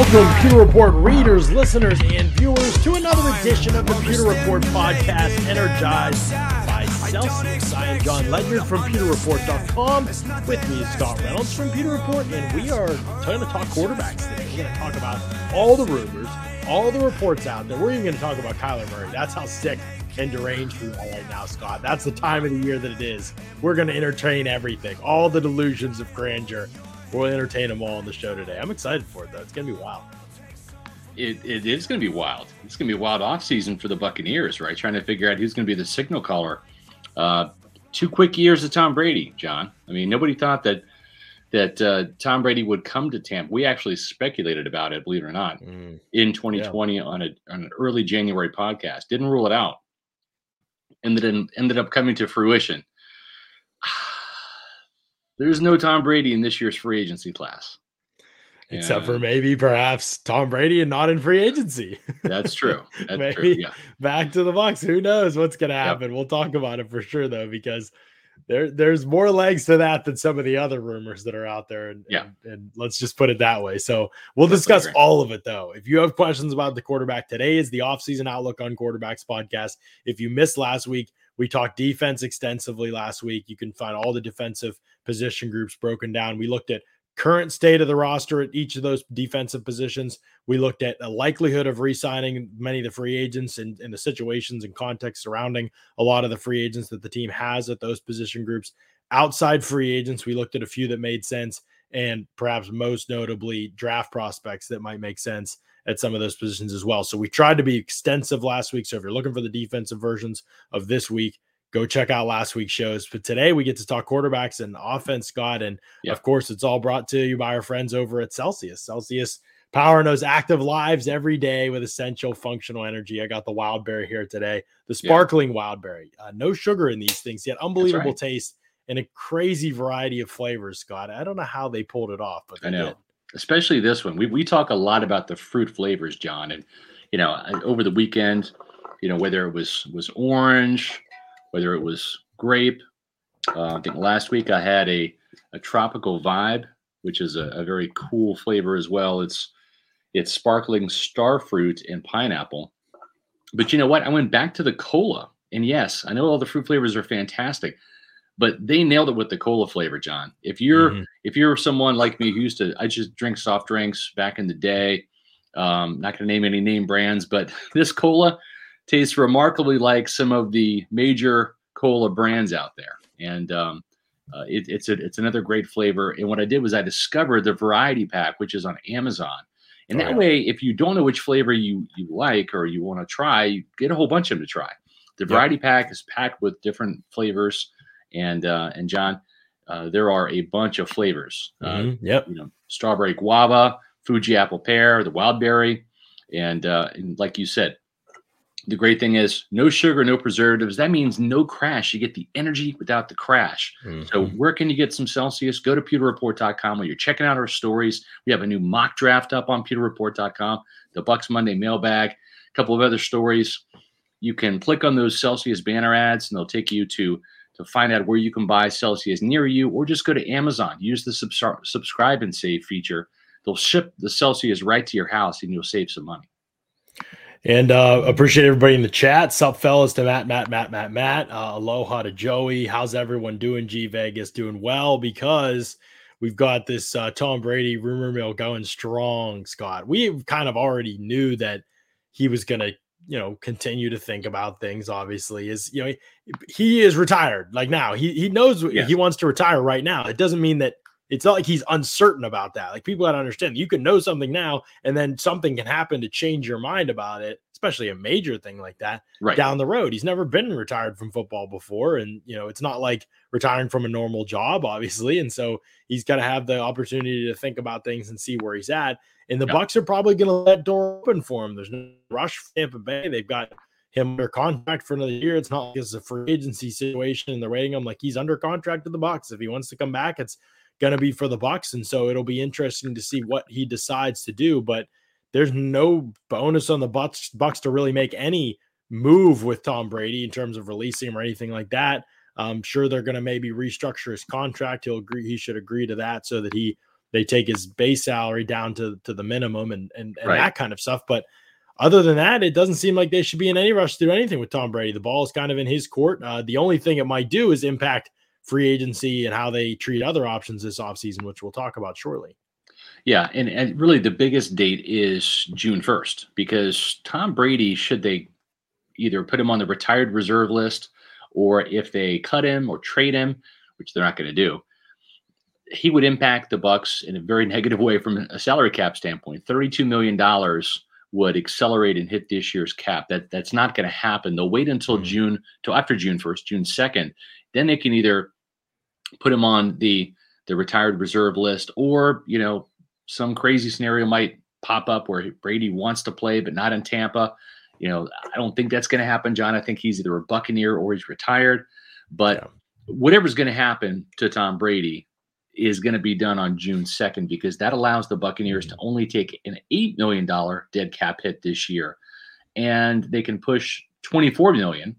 Welcome, Pewter Report readers, listeners, and viewers, to another edition of the Pewter Report podcast, energized by Celsius. I am John Ledger from PewterReport.com. With me is Scott Reynolds from Pewter Report, and we are going to talk quarterbacks today. We're going to talk about all the rumors, all the reports out there. We're even going to talk about Kyler Murray. That's how sick and deranged we are right now, Scott. That's the time of the year that it is. We're going to entertain everything, all the delusions of grandeur. We'll entertain them all on the show today. I'm excited for it, though. It's going to be wild. It is going to be wild. It's going to be a wild offseason for the Buccaneers, right? Trying to figure out who's going to be the signal caller. 2 quick years of Tom Brady, John. I mean, nobody thought that Tom Brady would come to Tampa. We actually speculated about it, believe it or not, in 2020 on an early January podcast. Didn't rule it out. And then ended up coming to fruition. There's no Tom Brady in this year's free agency class. Except for maybe perhaps Tom Brady and not in free agency. That's true. That's maybe true. Yeah. Back to the Bucs. Who knows what's going to happen? Yep. We'll talk about it for sure, though, because there's more legs to that than some of the other rumors that are out there. And let's just put it that way. So we'll discuss all of it, though. If you have questions about the quarterback, today is the offseason outlook on quarterbacks podcast. If you missed last week, we talked defense extensively last week. You can find all the defensive position groups broken down. We looked at current state of the roster at each of those defensive positions. We looked at the likelihood of re-signing many of the free agents and the situations and context surrounding a lot of the free agents that the team has at those position groups. Outside free agents, we looked at a few that made sense, and perhaps most notably draft prospects that might make sense at some of those positions as well. So we tried to be extensive last week. So if you're looking for the defensive versions of this week, go check out last week's shows. But today we get to talk quarterbacks and offense, Scott. And of course, it's all brought to you by our friends over at Celsius. Celsius, powering those active lives every day with essential functional energy. I got the wild berry here today, the sparkling wild berry. No sugar in these things yet. Unbelievable taste and a crazy variety of flavors, Scott. I don't know how they pulled it off, but they did. Especially this one. We talk a lot about the fruit flavors, John. And, over the weekend, whether it was orange, whether it was grape. I think last week I had a tropical vibe, which is a very cool flavor as well. It's sparkling starfruit and pineapple. But you know what? I went back to the cola. And yes, I know all the fruit flavors are fantastic, but they nailed it with the cola flavor, John. If you're someone like me who used to, I just drink soft drinks back in the day. Not going to name any name brands, but this cola tastes remarkably like some of the major cola brands out there. And it's another great flavor. And what I did was I discovered the variety pack, which is on Amazon. And that way, if you don't know which flavor you like or you want to try, you get a whole bunch of them to try. The variety pack is packed with different flavors. And John, there are a bunch of flavors. Strawberry guava, Fuji apple pear, the wild berry, and like you said, the great thing is no sugar, no preservatives. That means no crash. You get the energy without the crash. So where can you get some Celsius? Go to pewterreport.com when you're checking out our stories. We have a new mock draft up on pewterreport.com, the Bucks Monday mailbag, a couple of other stories. You can click on those Celsius banner ads, and they'll take you to find out where you can buy Celsius near you, or just go to Amazon. Use the subscribe and save feature. They'll ship the Celsius right to your house, and you'll save some money. And appreciate everybody in the chat. Sup, fellas, to Matt. Aloha to Joey. How's everyone doing? G Vegas doing well, because we've got this Tom Brady rumor mill going strong, Scott. We kind of already knew that he was going to continue to think about things, obviously, is, he is retired. Like now he knows he wants to retire right now. It doesn't mean that it's not like he's uncertain about that. Like people got to understand, you can know something now and then something can happen to change your mind about it, especially a major thing like that down the road. He's never been retired from football before. And, it's not like retiring from a normal job, obviously. And so he's got to have the opportunity to think about things and see where he's at. And the Bucks are probably going to let door open for him. There's no rush for Tampa Bay. They've got him under contract for another year. It's not like it's a free agency situation and they're rating him like he's under contract to the Bucks. If he wants to come back, it's going to be for the Bucks. And so it'll be interesting to see what he decides to do. But there's no bonus on the Bucks to really make any move with Tom Brady in terms of releasing him or anything like that. I'm sure they're going to maybe restructure his contract. He should agree to that so that he they take his base salary down to the minimum and right. that kind of stuff. But other than that, it doesn't seem like they should be in any rush to do anything with Tom Brady. The ball is kind of in his court. The only thing it might do is impact free agency and how they treat other options this offseason, which we'll talk about shortly. Yeah, and really the biggest date is June 1st because Tom Brady, should they either put him on the retired reserve list or if they cut him or trade him, which they're not going to do, he would impact the Bucs in a very negative way from a salary cap standpoint. $32 million would accelerate and hit this year's cap. That's not going to happen. They'll wait until June, till after June 1st, June 2nd. Then they can either put him on the retired reserve list or, you know, some crazy scenario might pop up where Brady wants to play, but not in Tampa. You know, I don't think that's going to happen, John. I think he's either a Buccaneer or he's retired. But whatever's going to happen to Tom Brady is going to be done on June 2nd because that allows the Buccaneers to only take an $8 million dead cap hit this year. And they can push $24 million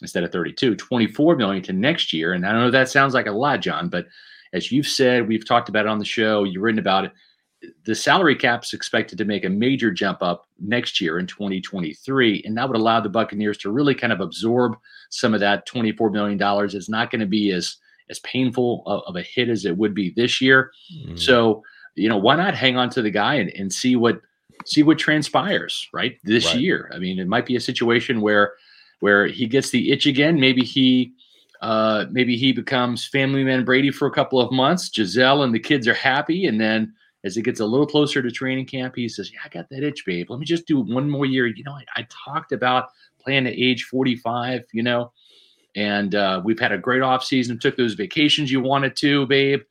instead of $32, $24 million to next year. And I know that sounds like a lot, John, but as you've said, we've talked about it on the show, you've written about it. The salary cap's expected to make a major jump up next year in 2023, and that would allow the Buccaneers to really kind of absorb some of that $24 million. It's not going to be as painful of a hit as it would be this year. So, you know, why not hang on to the guy and see what transpires, right, this year? I mean, it might be a situation where he gets the itch again. Maybe he becomes family man Brady for a couple of months. Gisele and the kids are happy, and then as it gets a little closer to training camp, he says, yeah, I got that itch, babe. Let me just do one more year. You know, I talked about playing at age 45, you know, and we've had a great offseason. Took those vacations you wanted to, babe.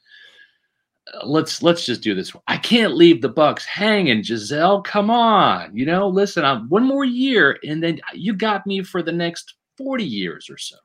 Let's just do this. I can't leave the Bucs hanging, Gisele. Come on. You know, listen, I'm one more year, and then you got me for the next 40 years or so.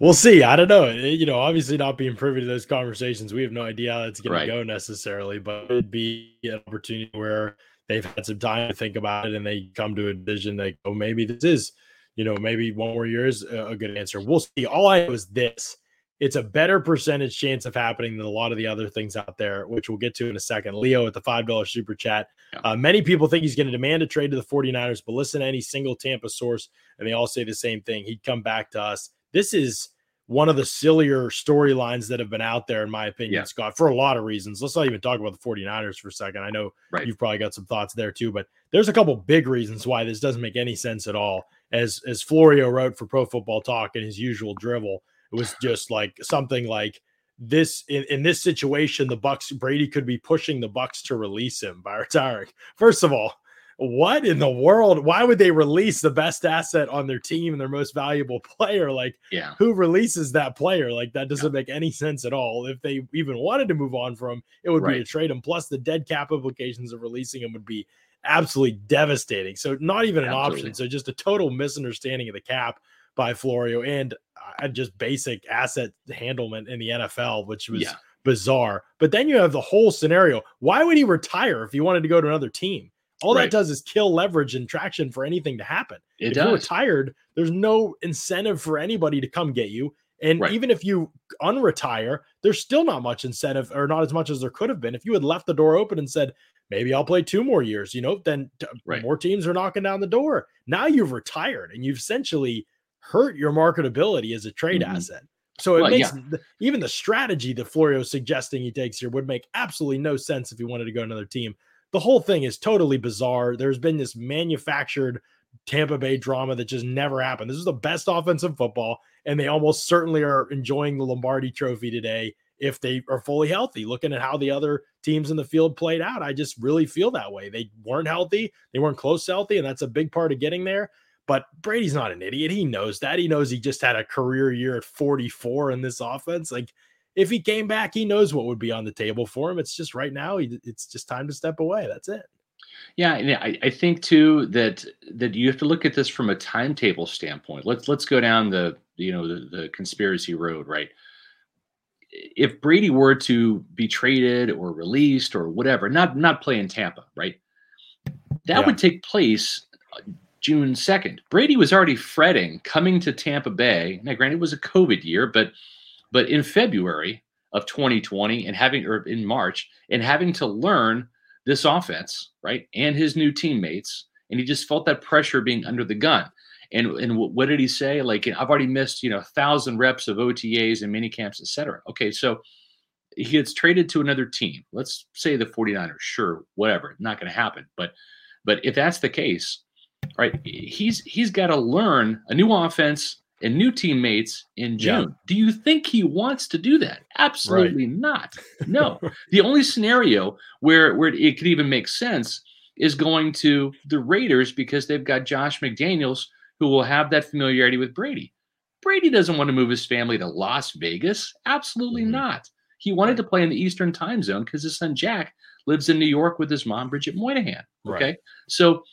We'll see. I don't know. You know, obviously not being privy to those conversations, we have no idea how that's going to go necessarily, but it'd be an opportunity where they've had some time to think about it and they come to a decision like, oh, maybe this is, you know, maybe one more year is a good answer. We'll see. All I know is this. It's a better percentage chance of happening than a lot of the other things out there, which we'll get to in a second. Leo at the $5 super chat. Many people think he's going to demand a trade to the 49ers, but listen to any single Tampa source, and they all say the same thing. He'd come back to us. This is one of the sillier storylines that have been out there, in my opinion, Scott, for a lot of reasons. Let's not even talk about the 49ers for a second. I know you've probably got some thoughts there too, but there's a couple big reasons why this doesn't make any sense at all. As Florio wrote for Pro Football Talk in his usual drivel, it was just like something like this. In this situation, the Bucs, Brady could be pushing the Bucs to release him by retiring. First of all, what in the world? Why would they release the best asset on their team and their most valuable player? Like, who releases that player? Like, that doesn't make any sense at all. If they even wanted to move on from him, it would be to trade him. Plus, the dead cap implications of releasing him would be absolutely devastating. So, not even an option. So, just a total misunderstanding of the cap by Florio and just basic asset handlement in the NFL, which was bizarre. But then you have the whole scenario. Why would he retire if he wanted to go to another team? All that does is kill leverage and traction for anything to happen. If you're retired, there's no incentive for anybody to come get you. And even if you unretire, there's still not much incentive, or not as much as there could have been. If you had left the door open and said, maybe I'll play 2 more years, you know, then more teams are knocking down the door. Now you've retired and you've essentially hurt your marketability as a trade asset. So it makes even the strategy that Florio's suggesting he takes here would make absolutely no sense if he wanted to go to another team. The whole thing is totally bizarre. There's been this manufactured Tampa Bay drama that just never happened. This is the best offense in football, and they almost certainly are enjoying the Lombardi Trophy today if they are fully healthy. Looking at how the other teams in the field played out, I just really feel that way. They weren't healthy. They weren't close to healthy, and that's a big part of getting there. But Brady's not an idiot. He knows that. He knows he just had a career year at 44 in this offense. Like, if he came back, he knows what would be on the table for him. It's just right now, it's just time to step away. That's it. Yeah, and I think too that you have to look at this from a timetable standpoint. Let's go down the conspiracy road, right? If Brady were to be traded or released or whatever, not play in Tampa, right? That would take place June 2nd. Brady was already fretting coming to Tampa Bay. Now, granted, it was a COVID year, but in February of 2020 and having, or in March, and having to learn this offense, right, and his new teammates. And he just felt that pressure being under the gun. And what did he say? Like, I've already missed, 1,000 reps of OTAs and mini camps, et cetera. Okay, so he gets traded to another team. Let's say the 49ers, sure, whatever, not going to happen. But if that's the case, right, he's got to learn a new offense and new teammates in June. Yeah. Do you think he wants to do that? Absolutely not. No. The only scenario where it could even make sense is going to the Raiders, because they've got Josh McDaniels, who will have that familiarity with Brady. Brady doesn't want to move his family to Las Vegas. Absolutely not. He wanted to play in the Eastern time zone because his son Jack lives in New York with his mom, Bridget Moynihan. Okay. Right. So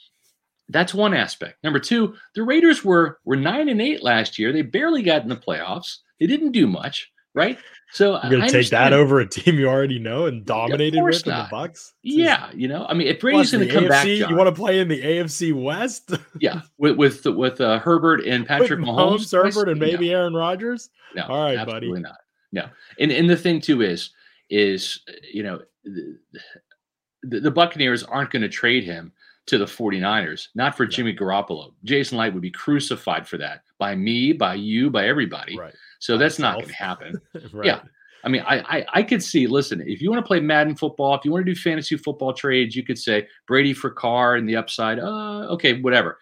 that's one aspect. Number two, the Raiders were 9-8 last year. They barely got in the playoffs. They didn't do much. Right. So you're going to take that over a team you already know and dominated with in the Bucks. Yeah. I mean, if Brady's going to come back, John, you want to play in the AFC West. Yeah. With Herbert and Patrick Mahomes, Herbert and maybe Aaron Rodgers. No, all right, buddy. Absolutely not. No. And the thing too is, the Buccaneers aren't going to trade him to the 49ers, not for Jimmy Garoppolo. Jason Light would be crucified for that by me, by you, by everybody. Right. So that's not going to happen. Right. Yeah. I mean, I could see, listen, if you want to play Madden football, if you want to do fantasy football trades, you could say Brady for Carr and the upside. Okay, whatever.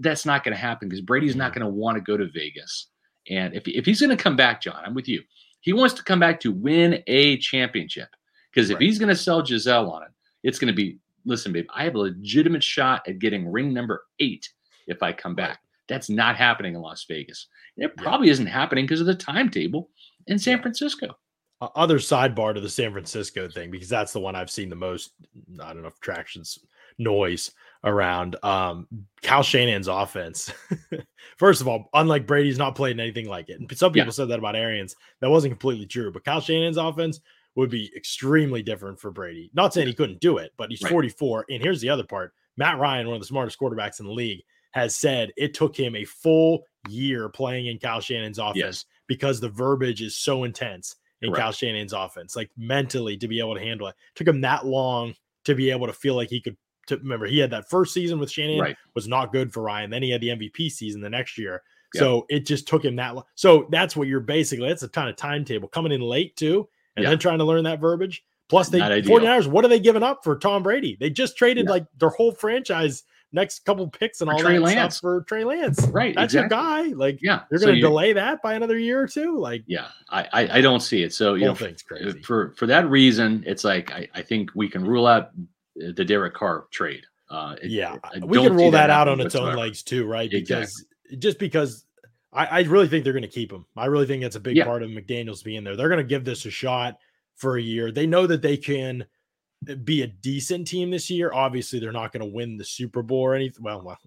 That's not going to happen because Brady's not going to want to go to Vegas. And if he's going to come back, John, I'm with you. He wants to come back to win a championship, because if he's going to sell Gisele on it, it's going to be, listen, babe, I have a legitimate shot at getting ring number 8 if I come back. That's not happening in Las Vegas. It probably isn't happening because of the timetable in San Francisco. Other sidebar to the San Francisco thing, because that's the one I've seen the most, I don't know if traction's noise around. Kyle Shanahan's offense. First of all, unlike Brady's not playing anything like it. And some people said that about Arians. That wasn't completely true. But Kyle Shanahan's offense would be extremely different for Brady. Not saying he couldn't do it, but he's 44. And here's the other part. Matt Ryan, one of the smartest quarterbacks in the league, has said it took him a full year playing in Kyle Shanahan's offense because the verbiage is so intense in Kyle Shanahan's offense, like mentally to be able to handle it. It took him that long to be able to feel like he could. Remember, he had that first season with Shanahan was not good for Ryan. Then he had the MVP season the next year. Yeah. So it just took him that long. So that's what you're basically, that's a ton of timetable coming in late too. And then trying to learn that verbiage. Plus they 49ers, what are they giving up for Tom Brady? They just traded like their whole franchise next couple picks and all that stuff for Trey Lance. Right. That's your guy. Like, you're going to delay that by another year or two. Like, I don't see it. So, thing's crazy. For that reason, it's like, I think we can rule out the Derek Carr trade. We can roll that out on its own legs too. Right. Because I really think they're going to keep him. I really think that's a big part of McDaniels being there. They're going to give this a shot for a year. They know that they can be a decent team this year. Obviously, they're not going to win the Super Bowl or anything. Well,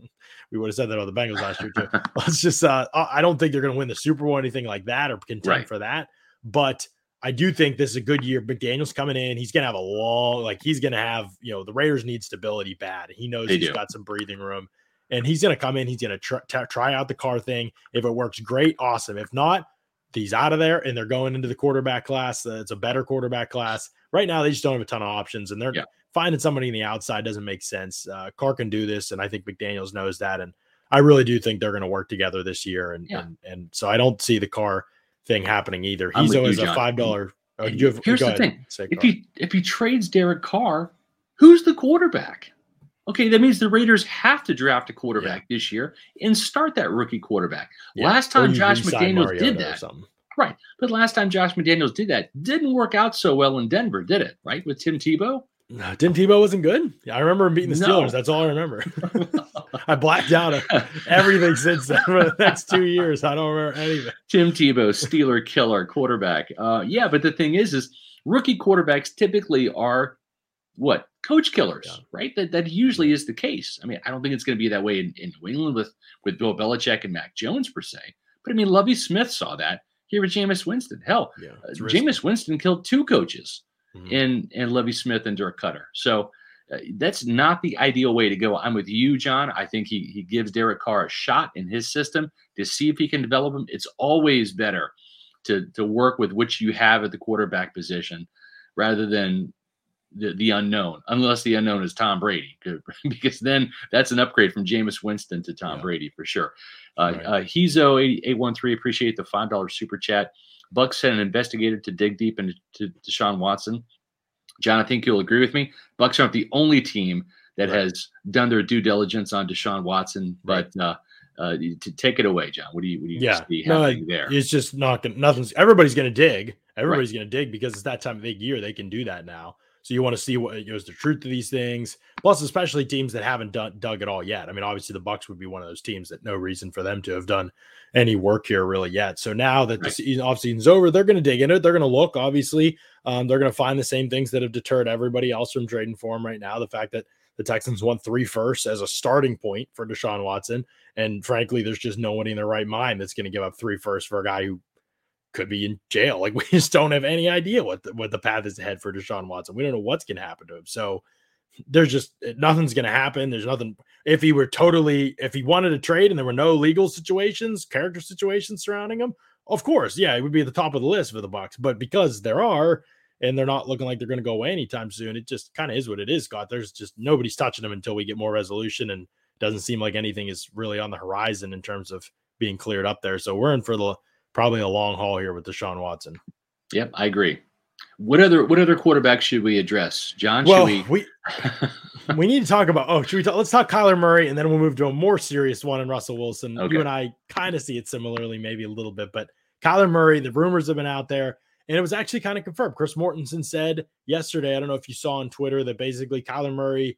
we would have said that about the Bengals last year too. Let's just, I don't think they're going to win the Super Bowl or anything like that or contend for that. But I do think this is a good year. McDaniel's coming in. He's going to have a long, he's going to have, the Raiders need stability bad. He knows he's got some breathing room. And he's going to come in. He's going to try out the Carr thing. If it works, great, awesome. If not, he's out of there, and they're going into the quarterback class. It's a better quarterback class. Right now, they just don't have a ton of options, and they're finding somebody on the outside doesn't make sense. Carr can do this, and I think McDaniels knows that, and I really do think they're going to work together this year, and so I don't see the Carr thing happening either. He's always a $5. Here's the thing. If he trades Derek Carr, who's the quarterback? Okay, that means the Raiders have to draft a quarterback this year and start that rookie quarterback. Yeah. Last time Josh McDaniels did that. Right. But last time Josh McDaniels did that, didn't work out so well in Denver, did it? Right? With Tim Tebow? No, Tim Tebow wasn't good. Yeah, I remember him beating the Steelers. No. That's all I remember. I blacked out everything since then. For the next 2 years, I don't remember anything. Tim Tebow, Steeler killer quarterback. But the thing is rookie quarterbacks typically are what? Coach killers, right? That usually is the case. I mean, I don't think it's going to be that way in New England with Bill Belichick and Mac Jones per se. But I mean, Lovie Smith saw that here with Jameis Winston. Hell, Jameis Winston killed 2 coaches in Lovie Smith and Dirk Cutter. So that's not the ideal way to go. I'm with you, John. I think he gives Derek Carr a shot in his system to see if he can develop him. It's always better to work with what you have at the quarterback position rather than the unknown, unless the unknown is Tom Brady, because then that's an upgrade from Jameis Winston to Tom Brady for sure. Right. Hezo 8813, appreciate the $5 super chat. Buck sent an investigator to dig deep into Deshaun Watson. John, I think you'll agree with me. Bucks aren't the only team that has done their due diligence on Deshaun Watson, but to take it away, John, what do you see happening there? It's just everybody's going to dig. Everybody's going to dig because it's that time of the year. They can do that now. So you want to see what is the truth of these things. Plus, especially teams that haven't dug at all yet. I mean, obviously the Bucs would be one of those teams that no reason for them to have done any work here really yet. So now that the offseason's over, they're going to dig into it. They're going to look, obviously. They're going to find the same things that have deterred everybody else from trading for him right now. The fact that the Texans won 3 firsts as a starting point for Deshaun Watson. And frankly, there's just no one in their right mind that's going to give up 3 firsts for a guy who could be in jail. Like, we just don't have any idea what the path is ahead for Deshaun Watson. We don't know what's going to happen to him. So there's just nothing's going to happen. There's nothing. If he wanted to trade and there were no legal situations, character situations surrounding him, of course, it would be at the top of the list for the Bucs. But because there are, and they're not looking like they're going to go away anytime soon, it just kind of is what it is, Scott. There's just nobody's touching him until we get more resolution, and it doesn't seem like anything is really on the horizon in terms of being cleared up there. So we're in for probably a long haul here with Deshaun Watson. Yep, I agree. What other quarterbacks should we address, John? Well, we need to talk about. Let's talk Kyler Murray, and then we'll move to a more serious one in Russell Wilson. Okay. You and I kind of see it similarly, maybe a little bit, but Kyler Murray. The rumors have been out there, and it was actually kind of confirmed. Chris Mortensen said yesterday, I don't know if you saw on Twitter, that basically Kyler Murray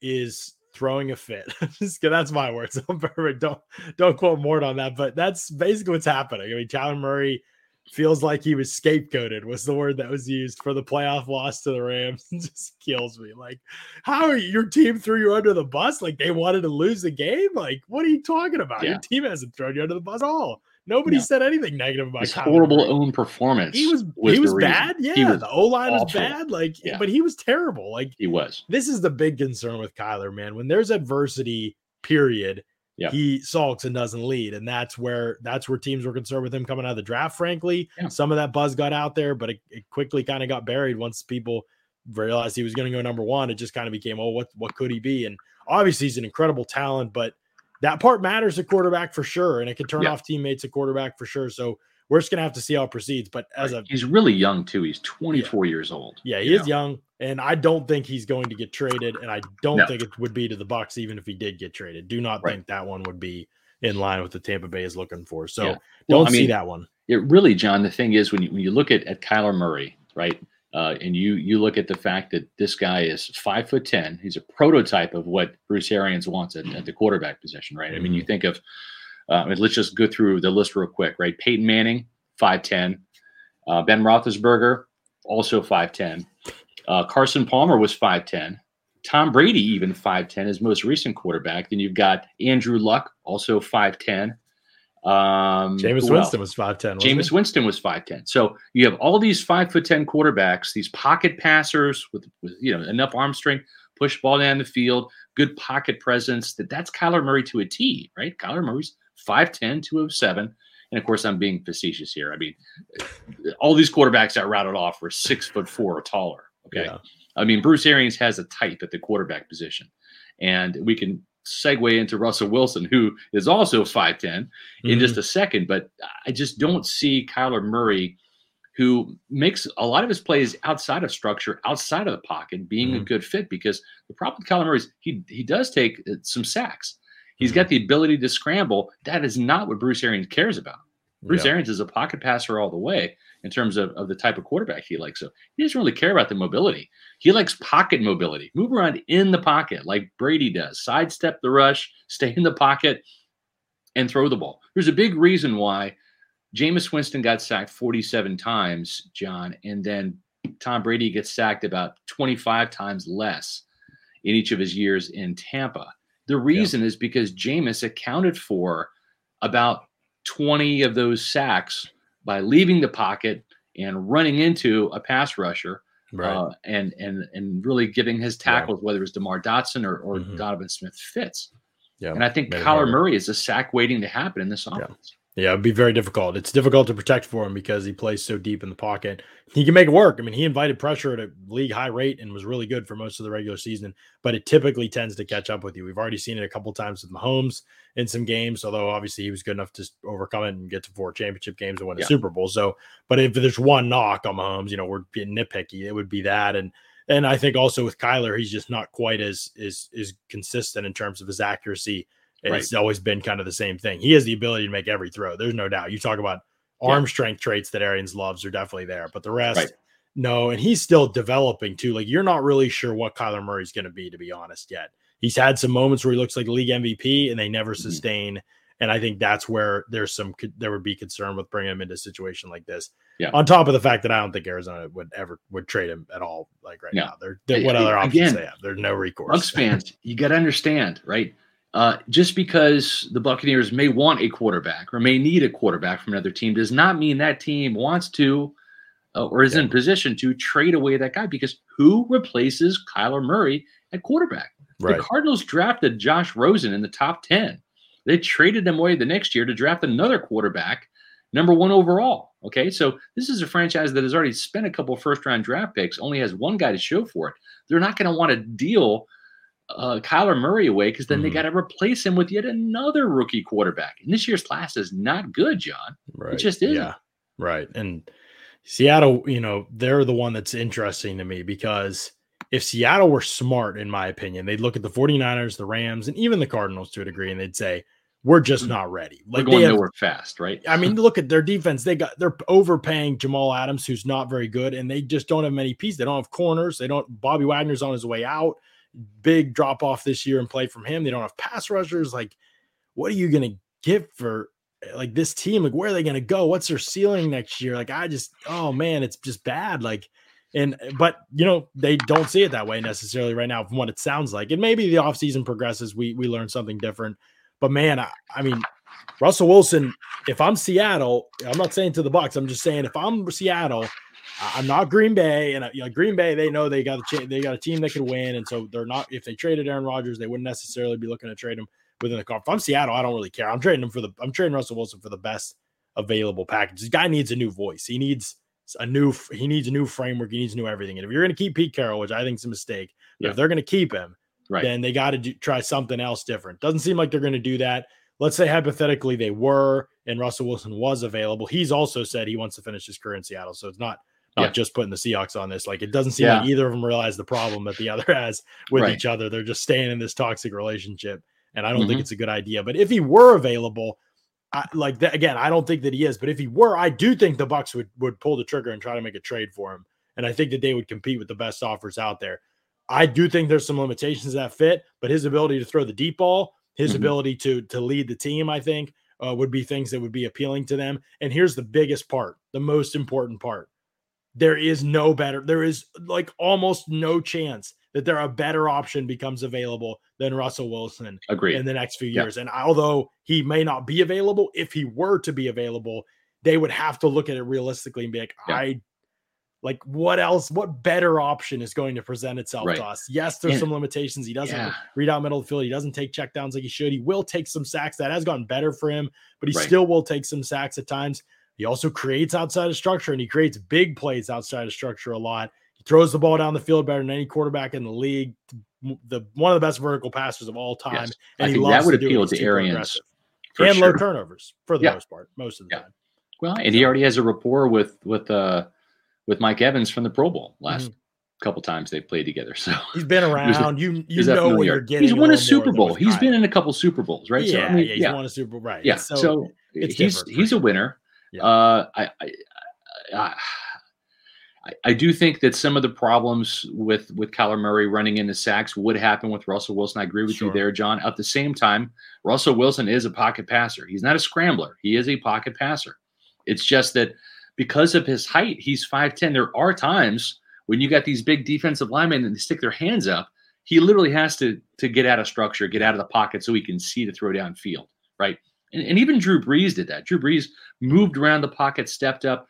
is throwing a fit. That's my words. Don't quote Mort on that, but that's basically what's happening. I mean, Kyler Murray feels like he was scapegoated, was the word that was used for the playoff loss to the Rams. It just kills me. Like, your team threw you under the bus? Like, they wanted to lose the game? Like, what are you talking about? Yeah. Your team hasn't thrown you under the bus at all. Nobody said anything negative about his horrible own performance. He was bad. Yeah, the O-line was bad. Like, but he was terrible. Like, he was. This is the big concern with Kyler, man. When there's adversity, period, he sulks and doesn't lead, and that's where teams were concerned with him coming out of the draft. Frankly, some of that buzz got out there, but it quickly kind of got buried once people realized he was going to go number one. It just kind of became, what could he be? And obviously, he's an incredible talent, but that part matters at quarterback for sure, and it can turn off teammates at quarterback for sure. So we're just going to have to see how it proceeds. But he's really young, too. He's 24 years old. Yeah, he is young, and I don't think he's going to get traded, and I don't think it would be to the Bucs even if he did get traded. Do not think that one would be in line with what Tampa Bay is looking for. So see that one. It really, John, the thing is when you look at Kyler Murray, right, and you look at the fact that this guy is 5'10", he's a prototype of what Bruce Arians wants at the quarterback position, right? I mean, you think of, let's just go through the list real quick, right? Peyton Manning, 5'10", Ben Roethlisberger, also 5'10", Carson Palmer was 5'10", Tom Brady even 5'10", his most recent quarterback. Then you've got Andrew Luck, also 5'10". Jameis Winston was 5'10". Jameis Winston was 5'10". So you have all these 5'10" quarterbacks, these pocket passers with enough arm strength, push ball down the field, good pocket presence. That's Kyler Murray to a T, right? Kyler Murray's 5'10", 207. And of course, I'm being facetious here. I mean, all these quarterbacks that routed off were 6'4" or taller. Okay. Yeah. I mean, Bruce Arians has a type at the quarterback position, and we can segue into Russell Wilson, who is also 5'10", in just a second. But I just don't see Kyler Murray, who makes a lot of his plays outside of structure, outside of the pocket, being a good fit, because the problem with Kyler Murray is he does take some sacks. He's got the ability to scramble. That is not what Bruce Arians cares about. Bruce Arians is a pocket passer all the way in terms of the type of quarterback he likes. So he doesn't really care about the mobility. He likes pocket mobility. Move around in the pocket like Brady does. Sidestep the rush, stay in the pocket, and throw the ball. There's a big reason why Jameis Winston got sacked 47 times, John, and then Tom Brady gets sacked about 25 times less in each of his years in Tampa. The reason is because Jameis accounted for about 20 of those sacks by leaving the pocket and running into a pass rusher, right? and really giving his tackles, whether it was DeMar Dotson or Donovan Smith fits. Yeah. And I think Kyler Murray is a sack waiting to happen in this offense. Yeah, it'd be very difficult. It's difficult to protect for him because he plays so deep in the pocket. He can make it work. I mean, he invited pressure at a league high rate and was really good for most of the regular season, but it typically tends to catch up with you. We've already seen it a couple times with Mahomes in some games, although obviously he was good enough to overcome it and get to 4 championship games and win a Super Bowl. So, but if there's one knock on Mahomes, you know, we're being nitpicky, it would be that. And I think also with Kyler, he's just not quite as consistent in terms of his accuracy. It's always been kind of the same thing. He has the ability to make every throw. There's no doubt. You talk about arm strength traits that Arians loves are definitely there, but the rest, no. And he's still developing too. Like, you're not really sure what Kyler Murray's going to be honest yet. He's had some moments where he looks like league MVP and they never sustain. And I think that's where there would be concern with bringing him into a situation like this. Yeah. On top of the fact that I don't think Arizona would trade him at all. Like now, what other options they have? There's no recourse. Bucs fans, you got to understand, right? Just because the Buccaneers may want a quarterback or may need a quarterback from another team does not mean that team wants to or is in position to trade away that guy, because who replaces Kyler Murray at quarterback? Right. The Cardinals drafted Josh Rosen in the top 10. They traded him away the next year to draft another quarterback, number 1 overall. Okay, so this is a franchise that has already spent a couple first-round draft picks, only has one guy to show for it. They're not going to want to deal Kyler Murray away, because then they got to replace him with yet another rookie quarterback. And this year's class is not good, John. Right. It just isn't. Yeah, right. And Seattle, you know, they're the one that's interesting to me, because if Seattle were smart, in my opinion, they'd look at the 49ers, the Rams, and even the Cardinals to a degree, and they'd say, we're just not ready. Like, they're going nowhere fast, right? I mean, look at their defense. They're overpaying Jamal Adams, who's not very good, and they just don't have many pieces. They don't have corners. They don't. Bobby Wagner's on his way out. Big drop off this year and play from him. They don't have pass rushers. Like, what are you going to get for like this team? Like, where are they going to go? What's their ceiling next year? Like, oh man, it's just bad. Like, but you know, they don't see it that way necessarily right now from what it sounds like. And maybe the offseason progresses, we learn something different, but man, I mean, Russell Wilson, if I'm Seattle, I'm not saying to the Bucs, I'm just saying if I'm Seattle, I'm not Green Bay, and you know, Green Bay, they know they got a team that could win, and so they're not. If they traded Aaron Rodgers, they wouldn't necessarily be looking to trade him within the conference. If I'm Seattle, I don't really care. I'm trading Russell Wilson for the best available package. This guy needs a new voice. He needs a new framework. He needs new everything. And if you're going to keep Pete Carroll, which I think is a mistake, if they're going to keep him, then they got to try something else different. Doesn't seem like they're going to do that. Let's say hypothetically they were, and Russell Wilson was available. He's also said he wants to finish his career in Seattle, so it's not just putting the Seahawks on this. Like, it doesn't seem like either of them realize the problem that the other has with each other. They're just staying in this toxic relationship. And I don't think it's a good idea, but if he were available, I don't think that he is, but if he were, I do think the Bucs would pull the trigger and try to make a trade for him. And I think that they would compete with the best offers out there. I do think there's some limitations that fit, but his ability to throw the deep ball, his ability to lead the team, I think would be things that would be appealing to them. And here's the biggest part, the most important part. There is like almost no chance that a better option becomes available than Russell Wilson in the next few years. And although he may not be available, if he were to be available, they would have to look at it realistically and be like, what better option is going to present itself to us? Yes, there's some limitations. He doesn't read out middle of the field. He doesn't take checkdowns like he should. He will take some sacks. That has gotten better for him, but he still will take some sacks at times. He also creates outside of structure, and he creates big plays outside of structure a lot. He throws the ball down the field better than any quarterback in the league. One of the best vertical passers of all time. Yes. And that would appeal to Arians. And low turnovers for the most part, most of the time. Well, and he already has a rapport with Mike Evans from the Pro Bowl last couple times they've played together. So he's been around. You know what you're getting. He's won a Super Bowl. He's been in a couple Super Bowls, right? Yeah, he's won a Super Bowl, right? Yeah, so he's a winner. Yeah. I do think that some of the problems with Kyler Murray running into sacks would happen with Russell Wilson. I agree with you there, John. At the same time, Russell Wilson is a pocket passer. He's not a scrambler. He is a pocket passer. It's just that because of his height, he's 5'10". There are times when you got these big defensive linemen and they stick their hands up. He literally has to get out of structure, get out of the pocket so he can see to throw downfield, right? And even Drew Brees did that. Drew Brees moved around the pocket, stepped up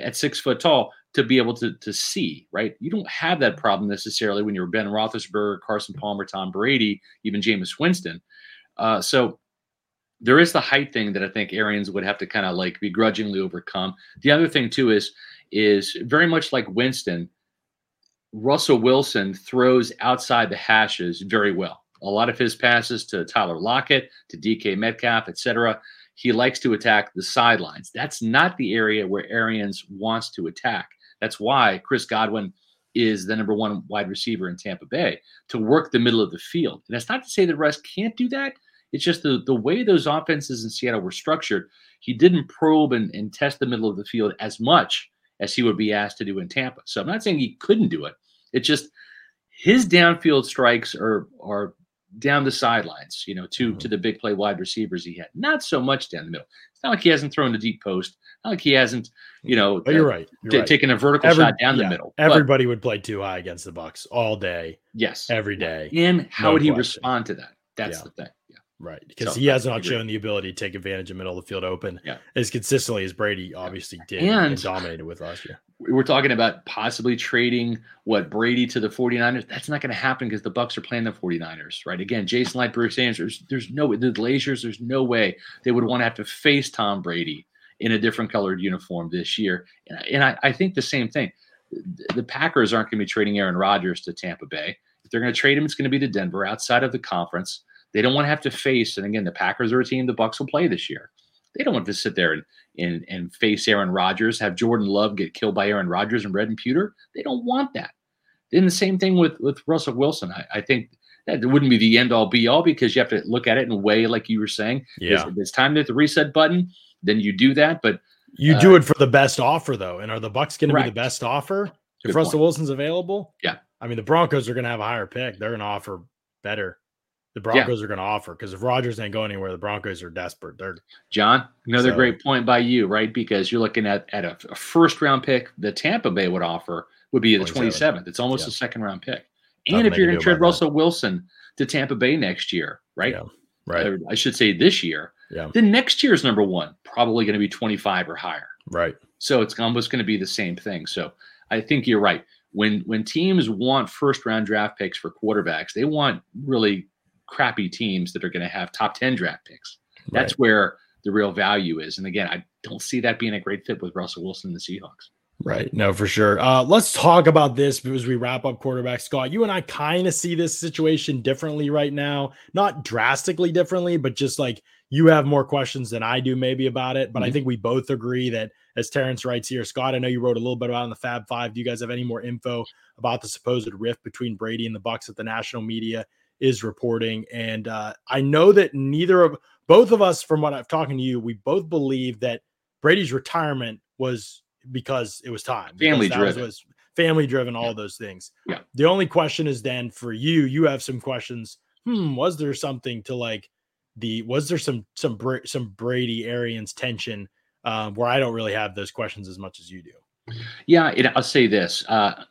at 6 foot tall to be able to see, right? You don't have that problem necessarily when you're Ben Roethlisberger, Carson Palmer, Tom Brady, even Jameis Winston. So there is the height thing that I think Arians would have to kind of like begrudgingly overcome. The other thing too is very much like Winston, Russell Wilson throws outside the hashes very well. A lot of his passes to Tyler Lockett, to DK Metcalf, etc. He likes to attack the sidelines. That's not the area where Arians wants to attack. That's why Chris Godwin is the number one wide receiver in Tampa Bay, to work the middle of the field. And that's not to say the rest can't do that. It's just the way those offenses in Seattle were structured, he didn't probe and test the middle of the field as much as he would be asked to do in Tampa. So I'm not saying he couldn't do it. It's just his downfield strikes are down the sidelines, you know, to the big play wide receivers he had. Not so much down the middle. It's not like he hasn't thrown a deep post. Not like he hasn't, you know, you're right. Taken a vertical shot down the middle. Everybody would play too high against the Bucs all day. Yes. Every day. And how would he respond to that? That's the thing. Yeah. Right. Because he has not shown the ability to take advantage of middle of the field open as consistently as Brady obviously did and dominated with last year. We're talking about possibly trading Brady to the 49ers. That's not going to happen because the Bucs are playing the 49ers, right? Again, Jason Light, Bruce Arians, there's no way. The Blazers, there's no way they would want to have to face Tom Brady in a different colored uniform this year. And I think the same thing. The Packers aren't going to be trading Aaron Rodgers to Tampa Bay. If they're going to trade him, it's going to be to Denver outside of the conference. They don't want to have to face, and again, the Packers are a team the Bucs will play this year. They don't want to sit there and face Aaron Rodgers, have Jordan Love get killed by Aaron Rodgers and Red and Pewter. They don't want that. Then the same thing with Russell Wilson. I think that wouldn't be the end-all, be-all because you have to look at it and weigh, like you were saying. Yeah. It's time to hit the reset button. Then you do that. But you do it for the best offer, though. And are the Bucs going to be the best offer if Russell Wilson's available? Yeah. I mean, the Broncos are going to have a higher pick. They're going to offer better. The Broncos are going to offer because if Rodgers ain't going anywhere, the Broncos are desperate. Another great point by you, right? Because you're looking at a first-round pick the Tampa Bay would offer would be the 27th. It's almost a second-round pick. And if you're going to trade Russell Wilson to Tampa Bay next year, right? Yeah. Right. I should say this year. Yeah. Then next year's number one probably going to be 25 or higher. Right. So it's almost going to be the same thing. So I think you're right. When teams want first-round draft picks for quarterbacks, they want really – crappy teams that are going to have top 10 draft picks. That's where the real value is. And again, I don't see that being a great fit with Russell Wilson and the Seahawks. Right. No, for sure. Let's talk about this as we wrap up quarterback. Scott, you and I kind of see this situation differently right now, not drastically differently, but just like you have more questions than I do maybe about it. But I think we both agree that, as Terrence writes here, Scott, I know you wrote a little bit about it in the Fab Five. Do you guys have any more info about the supposed rift between Brady and the Bucs that the national media is reporting? And I know that neither of both of us, from what I've talking to you, we both believe that Brady's retirement was because it was time. Family driven, all those things. Yeah. The only question is then for you have some questions. Was there something to like was there some Brady Arians tension where I don't really have those questions as much as you do? Yeah. I'll say this, I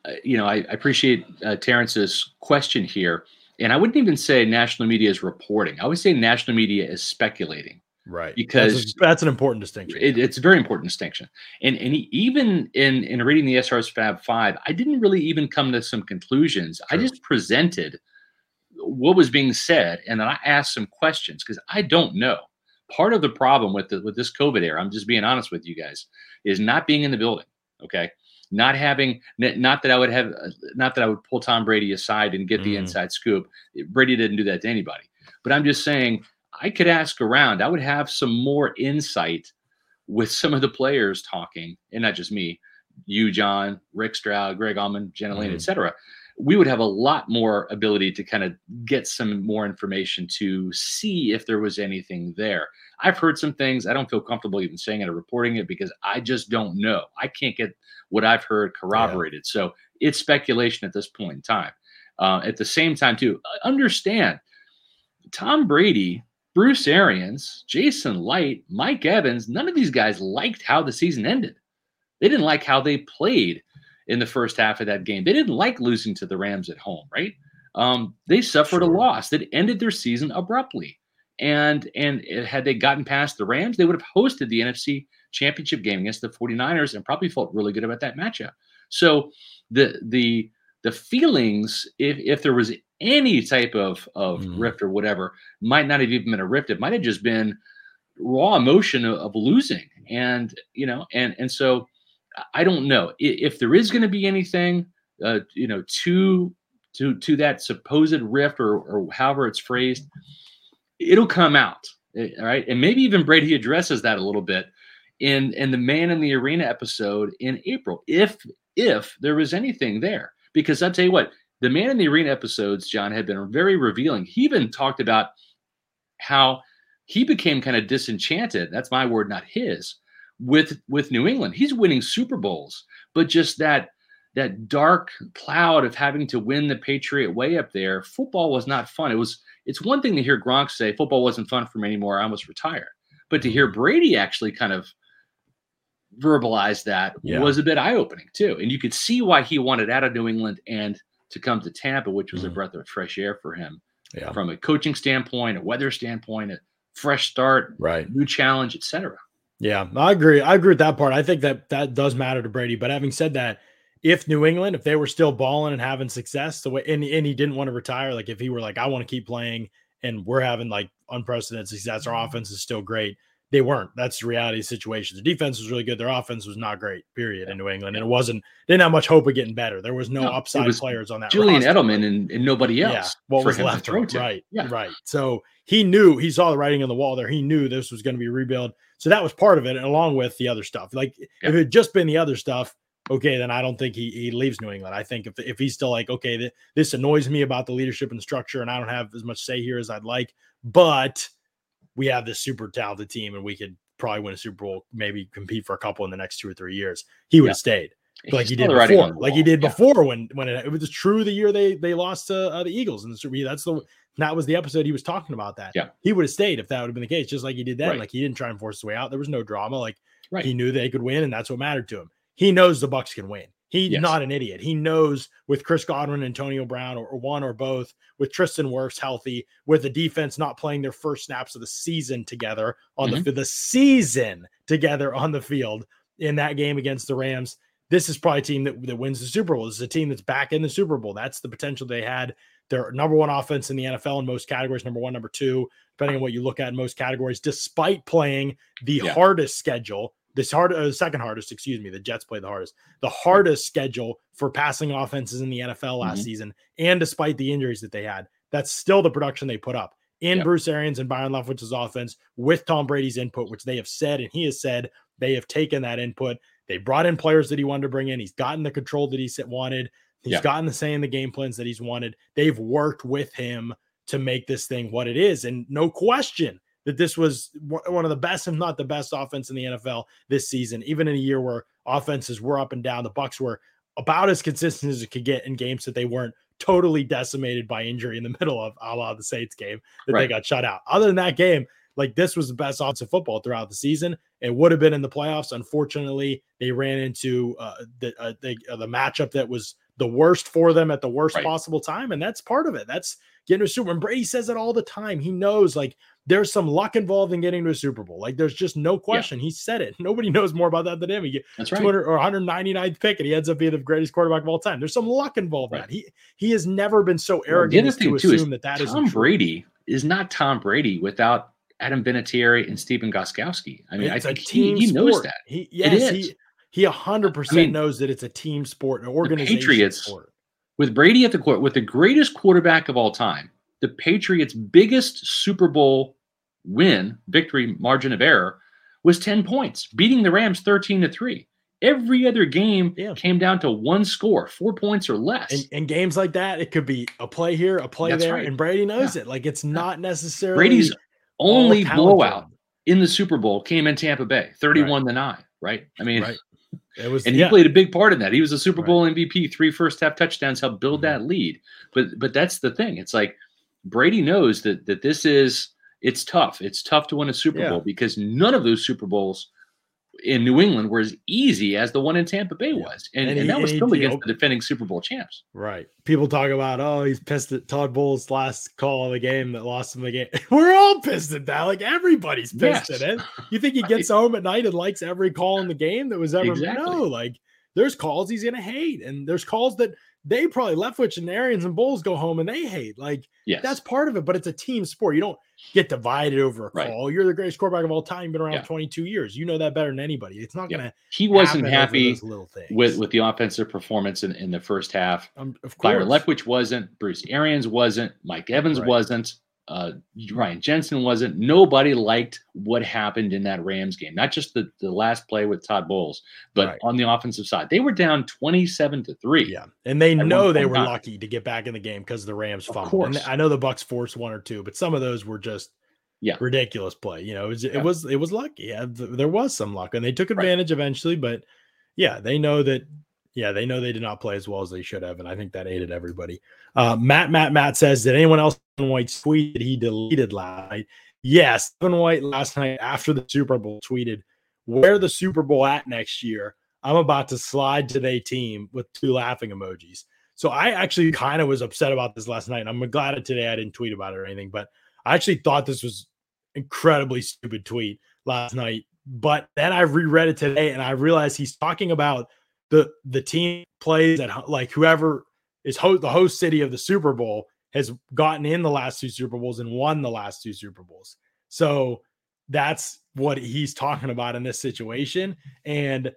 appreciate Terrence's question here. And I wouldn't even say national media is reporting. I would say national media is speculating. Right. Because that's an important distinction. It's a very important distinction. And even in reading the SR's Fab Five, I didn't really even come to some conclusions. True. I just presented what was being said, and then I asked some questions because I don't know. Part of the problem with this COVID era, I'm just being honest with you guys, is not being in the building, okay? Not that I would pull Tom Brady aside and get the inside scoop. Brady didn't do that to anybody. But I'm just saying I could ask around. I would have some more insight with some of the players talking, and not just me, you, John, Rick Stroud, Greg Allman, Jenna Lane, et cetera. We would have a lot more ability to kind of get some more information to see if there was anything there. I've heard some things. I don't feel comfortable even saying it or reporting it because I just don't know. I can't get what I've heard corroborated. Yeah. So it's speculation at this point in time. At the same time, too, understand Tom Brady, Bruce Arians, Jason Light, Mike Evans, none of these guys liked how the season ended. They didn't like how they played in the first half of that game. They didn't like losing to the Rams at home, right? They suffered a loss that ended their season abruptly. And had they gotten past the Rams, they would have hosted the NFC Championship game against the 49ers and probably felt really good about that matchup. So the feelings, if there was any type of rift or whatever, might not have even been a rift. It might have just been raw emotion of losing. And, you know, and so I don't know if there is going to be anything, you know, to that supposed rift or however it's phrased, it'll come out. All right. And maybe even Brady addresses that a little bit in the Man in the Arena episode in April, if there was anything there, because I'll tell you what, the Man in the Arena episodes, John, had been very revealing. He even talked about how he became kind of disenchanted. That's my word, not his, with New England. He's winning Super Bowls, but just that dark cloud of having to win the Patriot way up there, football was not fun. It's one thing to hear Gronk say football wasn't fun for me anymore. I almost retired. But to hear Brady actually kind of verbalize that was a bit eye-opening too. And you could see why he wanted out of New England and to come to Tampa, which was a breath of fresh air for him from a coaching standpoint, a weather standpoint, a fresh start, new challenge, et cetera. Yeah, I agree. I agree with that part. I think that does matter to Brady. But having said that, if New England, if they were still balling and having success the way, and he didn't want to retire, like if he were like, I want to keep playing and we're having like unprecedented success, our offense is still great. They weren't. That's the reality of the situation. The defense was really good. Their offense was not great, period, in New England. And they didn't have much hope of getting better. There was no upside players on that Julian roster. Edelman and nobody else. Yeah, what was left. Right. So he knew, he saw the writing on the wall there. He knew this was going to be a rebuild. So that was part of it, along with the other stuff. Like if it had just been the other stuff, okay, then I don't think he leaves New England. I think if he's still like, okay, this annoys me about the leadership and structure, and I don't have as much say here as I'd like, but we have this super talented team and we could probably win a Super Bowl, maybe compete for a couple in the next 2 or 3 years, he would have stayed like he did before. Like he did before when it was true the year they lost to the Eagles in the Super Bowl. That was the episode he was talking about that. Yeah. He would have stayed if that would have been the case, just like he did then. Right. Like he didn't try and force his way out. There was no drama. Like he knew they could win and that's what mattered to him. He knows the Bucs can win. He's not an idiot. He knows with Chris Godwin, Antonio Brown, or one or both, with Tristan Wirfs healthy, with the defense not playing their first snaps of the season together on the season together on the field in that game against the Rams. This is probably a team that wins the Super Bowl. This is a team that's back in the Super Bowl. That's the potential they had. Their number one offense in the NFL in most categories, number one, number two, depending on what you look at in most categories, despite playing the hardest schedule. The second hardest, excuse me, the Jets played the hardest schedule for passing offenses in the NFL last season. And despite the injuries that they had, that's still the production they put up in Bruce Arians and Byron Leftwich's offense with Tom Brady's input, which they have said, and he has said, they have taken that input. They brought in players that he wanted to bring in. He's gotten the control that he wanted. He's gotten the say in the game plans that he's wanted. They've worked with him to make this thing what it is. And no question that this was one of the best, if not the best, offense in the NFL this season, even in a year where offenses were up and down. The Bucs were about as consistent as it could get in games that they weren't totally decimated by injury in the middle of, a la the Saints game, that they got shut out. Other than that game, like this was the best offensive football throughout the season. It would have been in the playoffs. Unfortunately, they ran into the matchup that was the worst for them at the worst possible time, and that's part of it. That's getting to a Super Bowl. And Brady says it all the time. He knows, like, there's some luck involved in getting to a Super Bowl. Like, there's just no question. Yeah. He said it. Nobody knows more about that than him. He gets 200 or 199th pick, and he ends up being the greatest quarterback of all time. There's some luck involved in that. He has never been so arrogant to assume that is Tom Brady is not Tom Brady without Adam Vinatieri and Stephen Gostkowski. I mean, it's I think he knows that. He 100% knows that it's a team sport, an organization sport. With Brady at the court, with the greatest quarterback of all time, the Patriots' biggest Super Bowl win, victory margin of error, was 10 points, beating the Rams 13-3. Every other game came down to one score, 4 points or less. And games like that, it could be a play here, a play there, and Brady knows it. Like, it's not necessarily Brady's only blowout in the Super Bowl came in Tampa Bay, 31-9, right? I mean, it was, and he played a big part in that. He was a Super Bowl MVP, 3 first-half touchdowns helped build that lead. But that's the thing. It's like Brady knows that this is – it's tough. It's tough to win a Super Bowl because none of those Super Bowls in New England were as easy as the one in Tampa Bay was. And that was still against the defending Super Bowl champs. Right. People talk about, he's pissed at Todd Bowles' last call of the game that lost him the game. We're all pissed at that. Like, everybody's pissed at it. You think he gets home at night and likes every call in the game that was ever – no, like, there's calls he's going to hate. And there's calls that they probably Leftwich and Arians and Bowles go home and they hate. Like, yes, that's part of it, but it's a team sport. You don't get divided over a call. Right. You're the greatest quarterback of all time. You've been around 22 years. You know that better than anybody. It's not going to He wasn't happy with the offensive performance in the first half. Of course. Byron Leftwich wasn't. Bruce Arians wasn't. Mike Evans wasn't. Ryan Jensen wasn't. Nobody liked what happened in that Rams game. Not just the last play with Todd Bowles, but on the offensive side, they were down 27-3. Yeah, and they know they were lucky to get back in the game because the Rams fumbled. And I know the Bucs forced one or two, but some of those were just ridiculous play. You know, it was lucky. Yeah, there was some luck, and they took advantage eventually. But yeah, they know that. Yeah, they know they did not play as well as they should have, and I think that aided everybody. Matt says, did anyone else Devin White's tweet that he deleted last night? Yes, Devin White last night after the Super Bowl tweeted, where the Super Bowl at next year? I'm about to slide to their team with two laughing emojis. So I actually kind of was upset about this last night, and I'm glad that today I didn't tweet about it or anything, but I actually thought this was an incredibly stupid tweet last night. But then I reread it today, and I realized he's talking about the team plays at, like, whoever is the host city of the Super Bowl has gotten in the last two Super Bowls and won the last two Super Bowls. So that's what he's talking about in this situation. And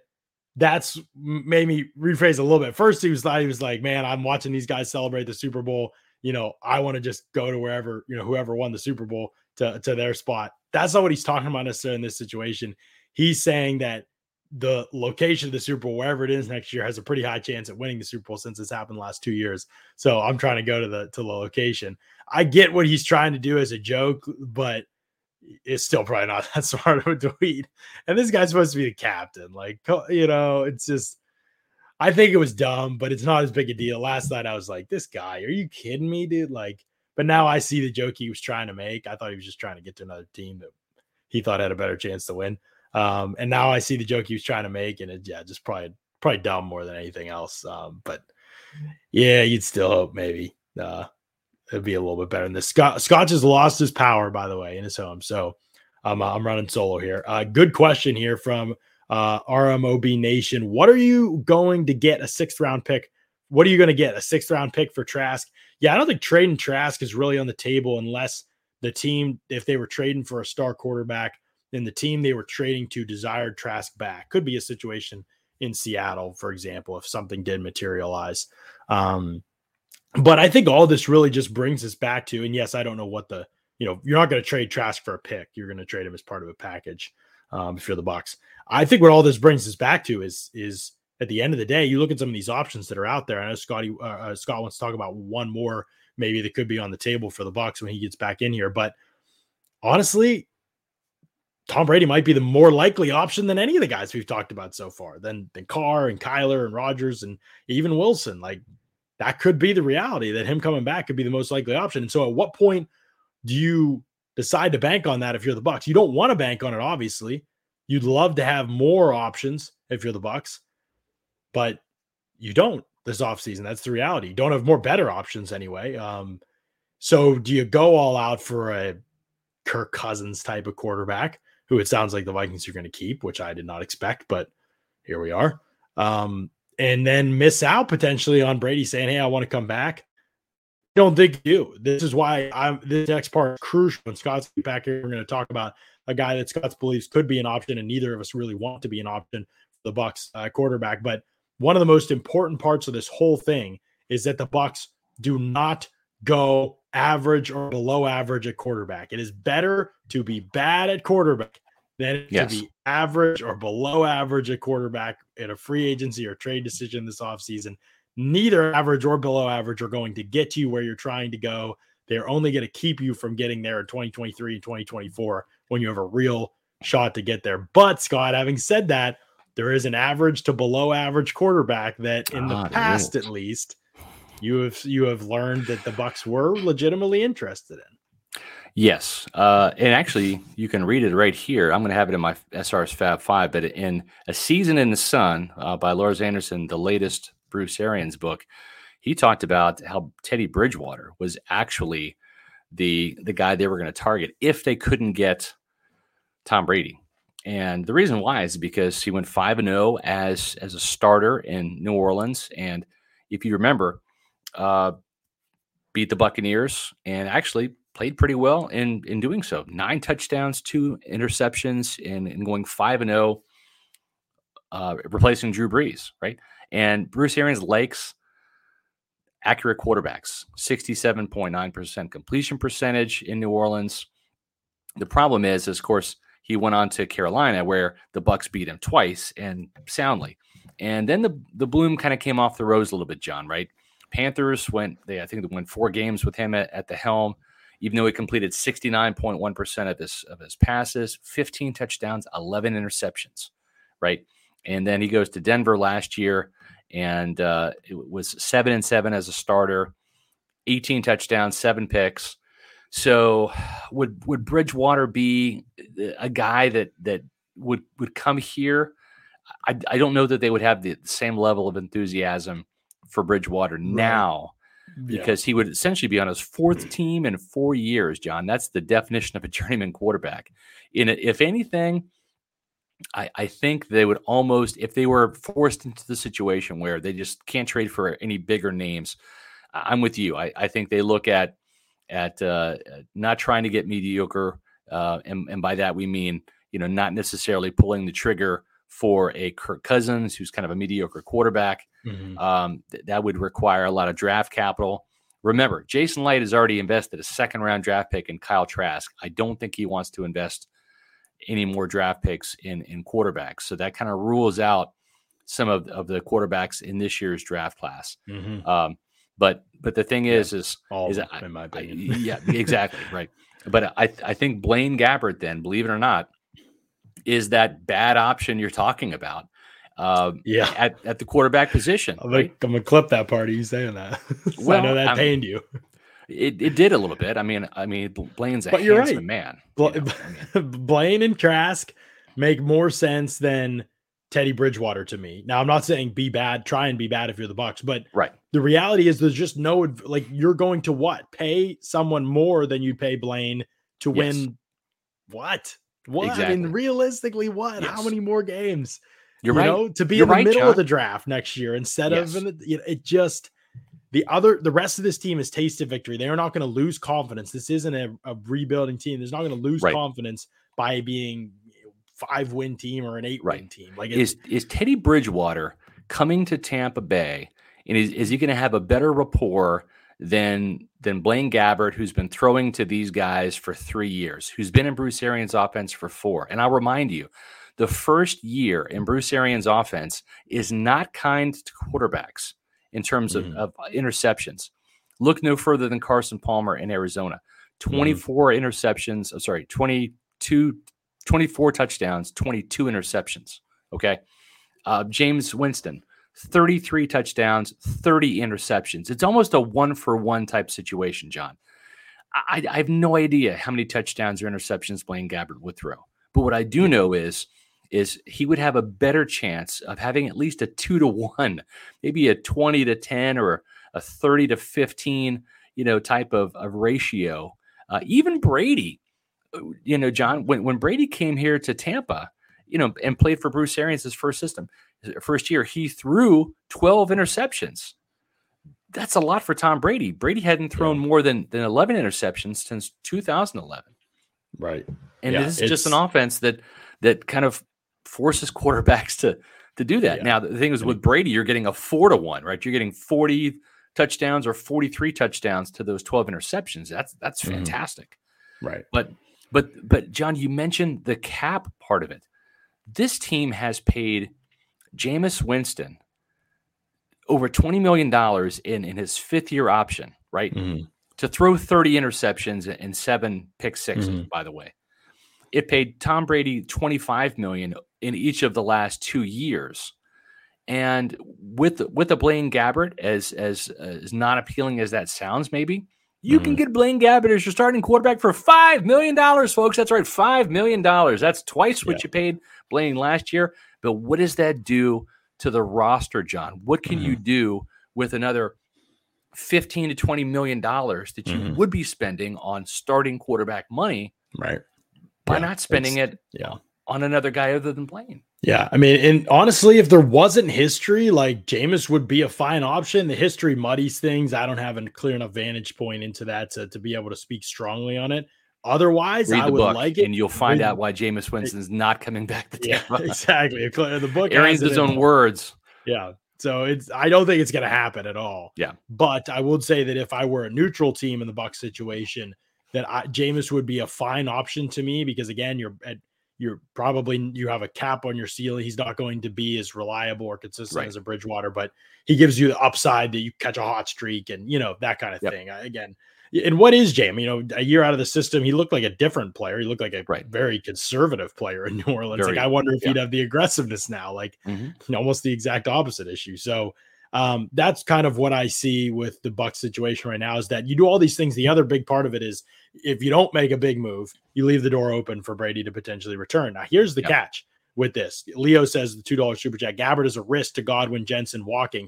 that's made me rephrase a little bit. First, he was like, man, I'm watching these guys celebrate the Super Bowl. You know, I want to just go to wherever, you know, whoever won the Super Bowl to their spot. That's not what he's talking about necessarily in this situation. He's saying that the location of the Super Bowl, wherever it is next year, has a pretty high chance at winning the Super Bowl since it's happened the last 2 years. So I'm trying to go to the location. I get what he's trying to do as a joke, but it's still probably not that smart of a tweet. And this guy's supposed to be the captain. Like, you know, it's just, I think it was dumb, but it's not as big a deal. Last night I was like, this guy, are you kidding me, dude? Like, but now I see the joke he was trying to make. I thought he was just trying to get to another team that he thought had a better chance to win. And now I see the joke he was trying to make, and it, just probably dumb more than anything else. But yeah, you'd still hope maybe it'd be a little bit better than this. Scotch has lost his power, by the way, in his home. So I'm running solo here. Good question here from RMOB Nation. What are you going to get a sixth round pick? What are you going to get a sixth round pick for Trask? Yeah, I don't think trading Trask is really on the table unless the team, if they were trading for a star quarterback, then the team they were trading to desired Trask back. Could be a situation in Seattle, for example, if something did materialize. But I think all this really just brings us back to, and yes, I don't know what the, you know, you're not going to trade Trask for a pick. You're going to trade him as part of a package if you're the Bucs. I think what all this brings us back to is at the end of the day, you look at some of these options that are out there. I know Scott wants to talk about one more maybe that could be on the table for the Bucs when he gets back in here. But honestly, Tom Brady might be the more likely option than any of the guys we've talked about so far, than Carr and Kyler and Rodgers and even Wilson. Like, that could be the reality, that him coming back could be the most likely option. And so at what point do you decide to bank on that if you're the Bucs? You don't want to bank on it, obviously. You'd love to have more options if you're the Bucs, but you don't this offseason. That's the reality. You don't have more better options anyway. So do you go all out for a Kirk Cousins type of quarterback, who it sounds like the Vikings are going to keep, which I did not expect, but here we are. And then miss out potentially on Brady saying, hey, I want to come back. I don't think you do. This is why this next part is crucial. When Scott's back here, we're going to talk about a guy that Scott believes could be an option, and neither of us really want to be an option for the Bucs quarterback. But one of the most important parts of this whole thing is that the Bucs do not go average or below average at quarterback. It is better to be bad at quarterback than to be average or below average at quarterback in a free agency or trade decision this offseason. Neither average or below average are going to get you where you're trying to go. They're only going to keep you from getting there in 2023 and 2024 when you have a real shot to get there. But Scott, having said that, there is an average to below average quarterback that in the past, at least, you have learned that the Bucs were legitimately interested in. Yes. And actually, you can read it right here. I'm going to have it in my SRS Fab 5, but in A Season in the Sun by Lars Anderson, the latest Bruce Arians book, he talked about how Teddy Bridgewater was actually the guy they were going to target if they couldn't get Tom Brady. And the reason why is because he went 5-0 as a starter in New Orleans, and if you remember, beat the Buccaneers and actually played pretty well in doing so. 9 touchdowns, 2 interceptions, and going 5-0, replacing Drew Brees, right? And Bruce Arians likes accurate quarterbacks, 67.9% completion percentage in New Orleans. The problem is, of course, he went on to Carolina where the Bucs beat him twice and soundly. And then the bloom kind of came off the rose a little bit, John, right? Panthers went 4 games with him at the helm, even though he completed 69.1% of his passes, 15 touchdowns, 11 interceptions, right? And then he goes to Denver last year, and it was 7-7 as a starter, 18 touchdowns, 7 picks. So would Bridgewater be a guy that would come here? I don't know that they would have the same level of enthusiasm for Bridgewater now, because he would essentially be on his 4th team in 4 years, John. That's the definition of a journeyman quarterback. If anything, I think they would almost, if they were forced into the situation where they just can't trade for any bigger names, I'm with you. I think they look at not trying to get mediocre. And by that, we mean, not necessarily pulling the trigger for a Kirk Cousins, who's kind of a mediocre quarterback. Mm-hmm. That would require a lot of draft capital. Remember, Jason Light has already invested a 2nd round draft pick in Kyle Trask. I don't think he wants to invest any more draft picks in quarterbacks. So that kind of rules out some of the quarterbacks in this year's draft class. Mm-hmm. But the thing is in my opinion. Yeah, exactly. Right. But I think Blaine Gabbert, then, believe it or not, is that bad option you're talking about. At the quarterback position. I'm going to clip that part of you saying that. Well, I know that pained you. It did a little bit. I mean, Blaine's a handsome man. Blaine and Trask make more sense than Teddy Bridgewater to me. Now, I'm not saying be bad, try and be bad if you're the Bucs, but right. The reality is there's just no, you're going to pay someone more than you pay Blaine to win what? Exactly. I mean, realistically, what? Yes. How many more games? You're right, to be in the middle, John, of the draft next year instead of it just. The rest of this team has tasted victory. They are not going to lose confidence. This isn't a rebuilding team. There's not going to lose confidence by being 5-win team or an 8-win team. Like, is Teddy Bridgewater coming to Tampa Bay, and is he going to have a better rapport than Blaine Gabbert, who's been throwing to these guys for 3 years, who's been in Bruce Arians' offense for 4? And I'll remind you, the first year in Bruce Arians' offense is not kind to quarterbacks in terms of interceptions. Look no further than Carson Palmer in Arizona. 24 touchdowns, 22 interceptions. Okay. Jameis Winston, 33 touchdowns, 30 interceptions. It's almost a 1-for-1 type situation, John. I have no idea how many touchdowns or interceptions Blaine Gabbert would throw. But what I do know is he would have a better chance of having at least a 2-1, maybe a 20-10 or a 30-15, type of ratio. Even Brady, John, when Brady came here to Tampa, and played for Bruce Arians' first year, he threw 12 interceptions. That's a lot for Tom Brady. Brady hadn't thrown more than 11 interceptions since 2011. Right. And this is just an offense that kind of forces quarterbacks to do that. Yeah. Now, the thing is with Brady, you're getting a 4-1, right? You're getting 40 touchdowns or 43 touchdowns to those 12 interceptions. That's fantastic. Right. But John, you mentioned the cap part of it. This team has paid Jameis Winston over $20 million in his 5th year option, right? Mm-hmm. To throw 30 interceptions and 7 pick sixes, by the way. It paid Tom Brady $25 million in each of the last 2 years. And with a Blaine Gabbert, as not appealing as that sounds, maybe, you can get Blaine Gabbert as your starting quarterback for $5 million, folks. That's right, $5 million. That's twice what you paid Blaine last year. But what does that do to the roster, John? What can you do with another $15 to $20 million that you would be spending on starting quarterback money? Right. By not spending it on another guy other than Blaine. Yeah, I mean, and honestly, if there wasn't history, like Jameis would be a fine option. The history muddies things. I don't have a clear enough vantage point into that to be able to speak strongly on it. Otherwise, I would like it. And you'll find out why Jameis Winston's not coming back to Tampa. Yeah, exactly. The book Arians his own words. Yeah. So I don't think it's going to happen at all. Yeah. But I would say that if I were a neutral team in the Bucs situation, that Jameis would be a fine option to me because, again, you have a cap on your ceiling. He's not going to be as reliable or consistent as a Bridgewater, but he gives you the upside that you catch a hot streak and, that kind of thing. Again, and what is Jameis? A year out of the system, he looked like a different player. He looked like a very conservative player in New Orleans. Very, I wonder if he'd have the aggressiveness now, almost the exact opposite issue. So that's kind of what I see with the Bucs situation right now is that you do all these things. The other big part of it is if you don't make a big move, you leave the door open for Brady to potentially return. Now, here's the catch with this. Leo says the $2 super chat. Gabbert is a risk to Godwin, Jensen walking.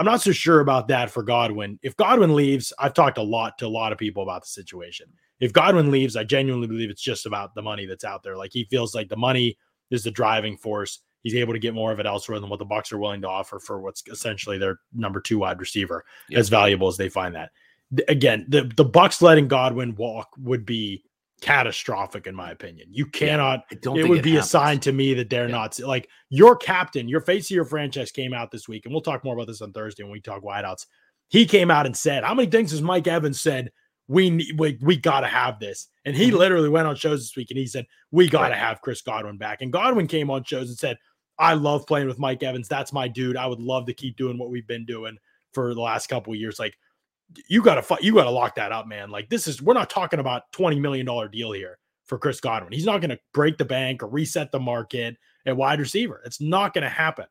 I'm not so sure about that for Godwin. If Godwin leaves, I've talked to a lot of people about the situation. If Godwin leaves, I genuinely believe it's just about the money that's out there. Like he feels like the money is the driving force. He's able to get more of it elsewhere than what the Bucs are willing to offer for what's essentially their number 2 wide receiver, as valuable as they find that. Again, the Bucs letting Godwin walk would be catastrophic, in my opinion. You cannot, it would be a sign to me that they're not like your captain, your face of your franchise came out this week. And we'll talk more about this on Thursday when we talk wideouts. He came out and said, how many things has Mike Evans said? We got to have this. And he literally went on shows this week and he said, we got to have Chris Godwin back. And Godwin came on shows and said, I love playing with Mike Evans. That's my dude. I would love to keep doing what we've been doing for the last couple of years. Like, you got to lock that up, man. Like we're not talking about $20 million deal here for Chris Godwin. He's not going to break the bank or reset the market at wide receiver. It's not going to happen.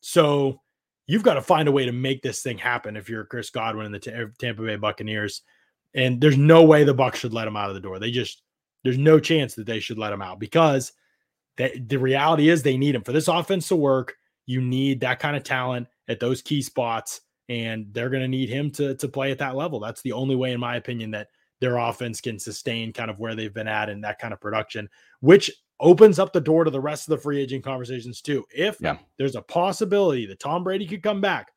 So you've got to find a way to make this thing happen. If you're Chris Godwin and the Tampa Bay Buccaneers, and there's no way the Bucs should let him out of the door. There's no chance that they should let him out because the reality is they need him for this offense to work. You need that kind of talent at those key spots. And they're going to need him to play at that level. That's the only way, in my opinion, that their offense can sustain kind of where they've been at and that kind of production, which opens up the door to the rest of the free agent conversations too. If there's a possibility that Tom Brady could come back,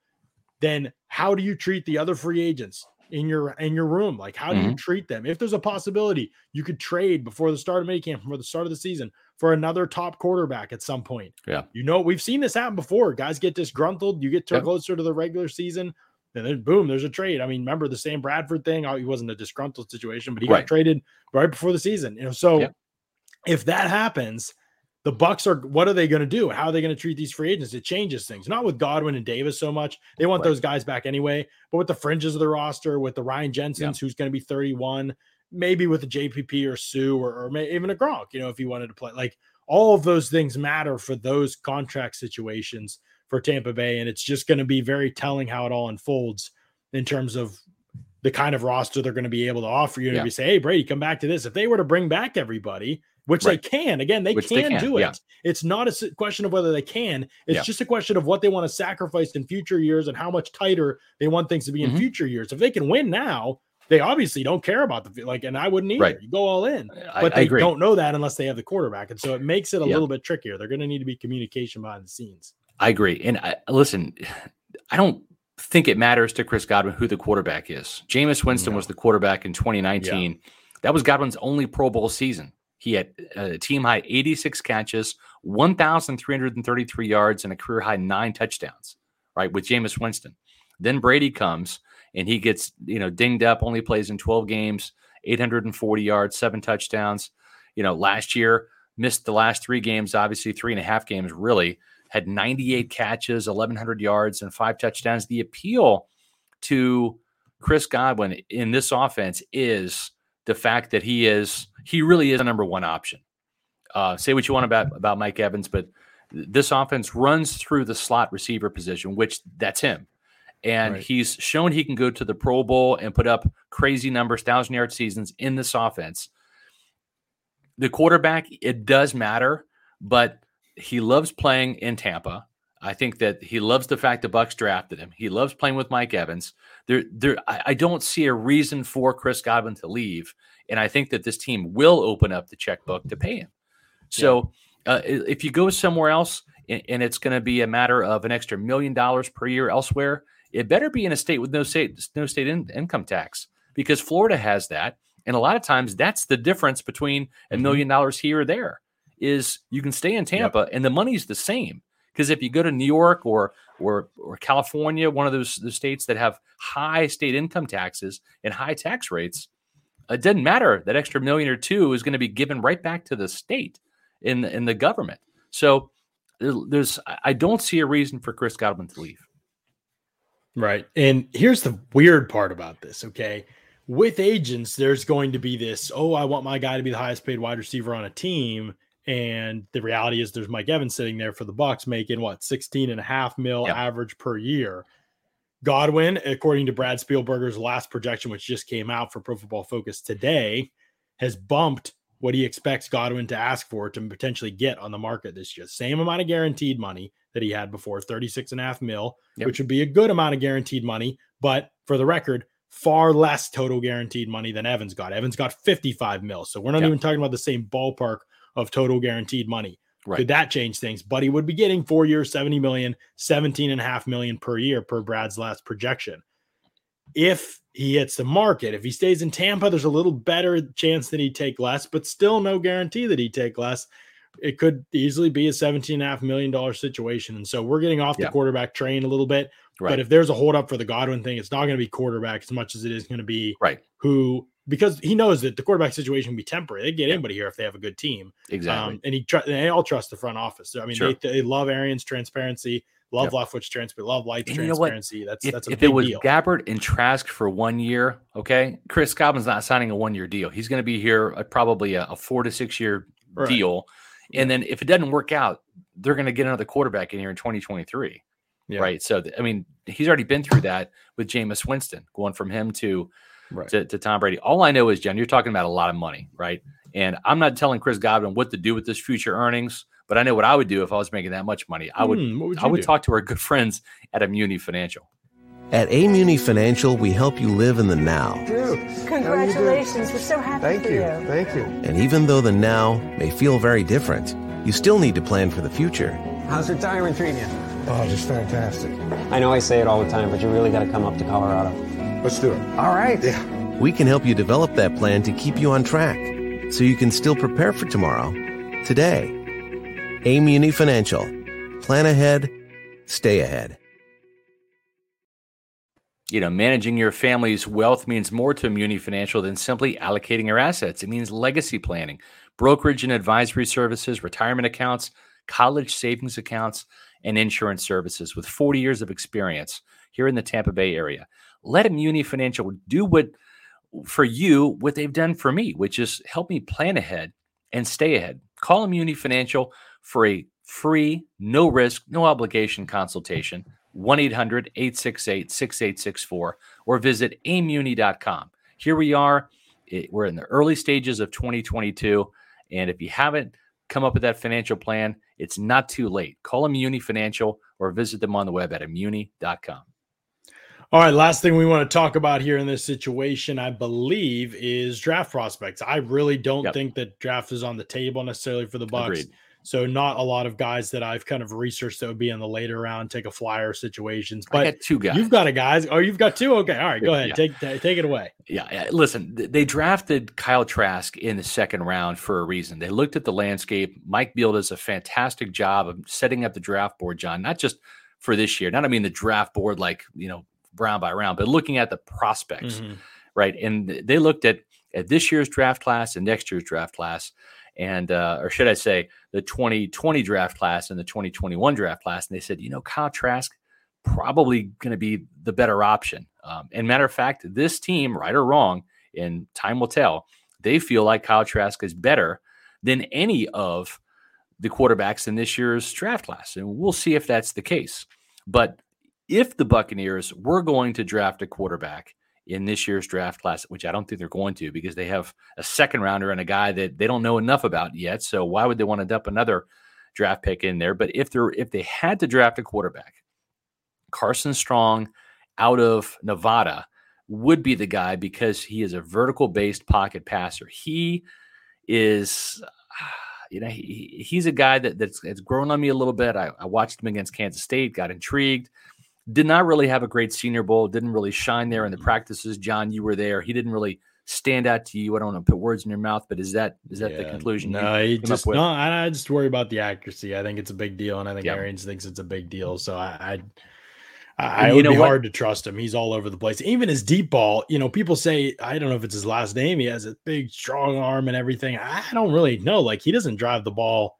then how do you treat the other free agents in your room? Like, how do you treat them? If there's a possibility you could trade before the start of minicamp, before the start of the season, for another top quarterback at some point. Yeah. We've seen this happen before. Guys get disgruntled. You get closer to the regular season, and then boom, there's a trade. I mean, remember the Sam Bradford thing? He wasn't a disgruntled situation, but he got traded right before the season. So if that happens, the Bucs what are they going to do? How are they going to treat these free agents? It changes things. Not with Godwin and Davis so much. They want those guys back anyway, but with the fringes of the roster, with the Ryan Jensens, who's going to be 31, maybe with a JPP or Sue or even a Gronk, if he wanted to play. Like, all of those things matter for those contract situations for Tampa Bay. And it's just going to be very telling how it all unfolds in terms of the kind of roster they're going to be able to offer you. And if you say, hey, Brady, come back to this. If they were to bring back everybody, which they can, again, they can do it. Yeah. It's not a question of whether they can. It's just a question of what they want to sacrifice in future years and how much tighter they want things to be in future years. If they can win now, they obviously don't care about and I wouldn't either. You go all in, but they don't know that unless they have the quarterback. And so it makes it a little bit trickier. They're going to need to be communication behind the scenes. I agree. And listen, I don't think it matters to Chris Godwin who the quarterback is. Jameis Winston was the quarterback in 2019. Yeah. That was Godwin's only Pro Bowl season. He had a team high 86 catches, 1,333 yards, and a career high 9 touchdowns, with Jameis Winston. Then Brady comes and he gets, dinged up, only plays in 12 games, 840 yards, 7 touchdowns. Last year, missed the last 3 games, obviously 3.5 games, really. Had 98 catches, 1,100 yards, and 5 touchdowns. The appeal to Chris Godwin in this offense is the fact that he really is a number one option. Say what you want about Mike Evans, but this offense runs through the slot receiver position, which that's him. And he's shown he can go to the Pro Bowl and put up crazy numbers, 1,000-yard seasons in this offense. The quarterback, it does matter, but he loves playing in Tampa. I think that he loves the fact the Bucs drafted him. He loves playing with Mike Evans. I don't see a reason for Chris Godwin to leave, and I think that this team will open up the checkbook to pay him. So if you go somewhere else, and it's going to be a matter of an extra $1 million per year elsewhere, it better be in a state with no state income tax, because Florida has that. And a lot of times that's the difference between $1 million here or there, is you can stay in Tampa and the money's the same. Because if you go to New York or California, one of those states that have high state income taxes and high tax rates, it doesn't matter. That extra million or two is going to be given right back to the state in the government. So there's, I don't see a reason for Chris Godwin to leave. Right. And here's the weird part about this, okay? With agents, there's going to be this, oh, I want my guy to be the highest paid wide receiver on a team. And the reality is there's Mike Evans sitting there for the Bucks making what, $16.5 million average per year. Godwin, according to Brad Spielberger's last projection, which just came out for Pro Football Focus today, has bumped what he expects Godwin to ask for to potentially get on the market this year. Same amount of guaranteed money that he had before, $36.5 million, which would be a good amount of guaranteed money. But for the record, far less total guaranteed money than Evans got. Evans got $55 million. So we're not even talking about the same ballpark of total guaranteed money. Right. Could that change things? But he would be getting 4 years, $70 million, $17.5 million per year per Brad's last projection. If he hits the market, if he stays in Tampa, there's a little better chance that he'd take less, but still no guarantee that he'd take less. It could easily be a $17.5 million situation. And so we're getting off the quarterback train a little bit, but if there's a holdup for the Godwin thing, it's not going to be quarterback as much as it is going to be who, because he knows that the quarterback situation can be temporary. They get anybody here if they have a good team. Exactly. And they all trust the front office. So, I mean, they love Arians' transparency, love Leftwich's transparency, love Light's transparency. You know, that's a big deal. If it was Gabbert and Trask for 1 year, okay, Chris Godwin's not signing a 1 year deal. He's going to be here probably a 4 to 6 year deal. And then if it doesn't work out, they're going to get another quarterback in here in 2023. Yeah. Right. So, I mean, he's already been through that with Jameis Winston, going from him to Tom Brady. All I know is, John, you're talking about a lot of money, right? And I'm not telling Chris Godwin what to do with his future earnings, but I know what I would do if I was making that much money. I would talk to our good friends at Amuni Financial. At Amuni Financial, we help you live in the now. Drew, congratulations. We're so happy for you. Thank you. And even though the now may feel very different, you still need to plan for the future. How's retirement treating you? Oh, just fantastic. I know I say it all the time, but you really got to come up to Colorado. Let's do it. All right. Yeah. We can help you develop that plan to keep you on track so you can still prepare for tomorrow, today. Amuni Financial. Plan ahead. Stay ahead. You know, managing your family's wealth means more to Amuni Financial than simply allocating your assets. It means legacy planning, brokerage and advisory services, retirement accounts, college savings accounts, and insurance services. With 40 years of experience here in the Tampa Bay area, let Amuni Financial do what they've done for me, which is help me plan ahead and stay ahead. Call Amuni Financial for a free, no risk, no obligation consultation. 1-800-868-6864, or visit amuni.com. Here we are. We're in the early stages of 2022. And if you haven't come up with that financial plan, it's not too late. Call Amuni Financial or visit them on the web at amuni.com. All right, last thing we want to talk about here in this situation, I believe, is draft prospects. I really don't think that draft is on the table necessarily for the Bucks. Agreed. So not a lot of guys that I've kind of researched that would be in the later round, take a flyer situations. But I got two guys. You've got a guys. Oh, you've got two? Okay. All right. Go ahead. Take it away. Yeah. Listen, they drafted Kyle Trask in the second round for a reason. They looked at the landscape. Mike Beal does a fantastic job of setting up the draft board, John, not just for this year. Not, I mean, the draft board, like, you know, round by round, but looking at the prospects, right? And they looked at this year's draft class and next year's draft class. And, or should I say the 2020 draft class and the 2021 draft class. And they said, you know, Kyle Trask probably going to be the better option. And matter of fact, this team, right or wrong, and time will tell, they feel like Kyle Trask is better than any of the quarterbacks in this year's draft class. And we'll see if that's the case. But if the Buccaneers were going to draft a quarterback in this year's draft class, which I don't think they're going to, because they have a second rounder and a guy that they don't know enough about yet. So why would they want to dump another draft pick in there? But if they had to draft a quarterback, Carson Strong out of Nevada would be the guy, because he is a vertical based pocket passer. He is you know, he's a guy that's it's grown on me a little bit. I watched him against Kansas State, got intrigued. Did not really have a great Senior Bowl. Didn't really shine there in the practices. John, you were there. He didn't really stand out to you. I don't want to put words in your mouth, but is that the conclusion? No, I just worry about the accuracy. I think it's a big deal, and I think Arians thinks it's a big deal. So I would be hard to trust him. He's all over the place. Even his deep ball, you know, people say, I don't know if it's his last name. He has a big, strong arm and everything. I don't really know. Like, he doesn't drive the ball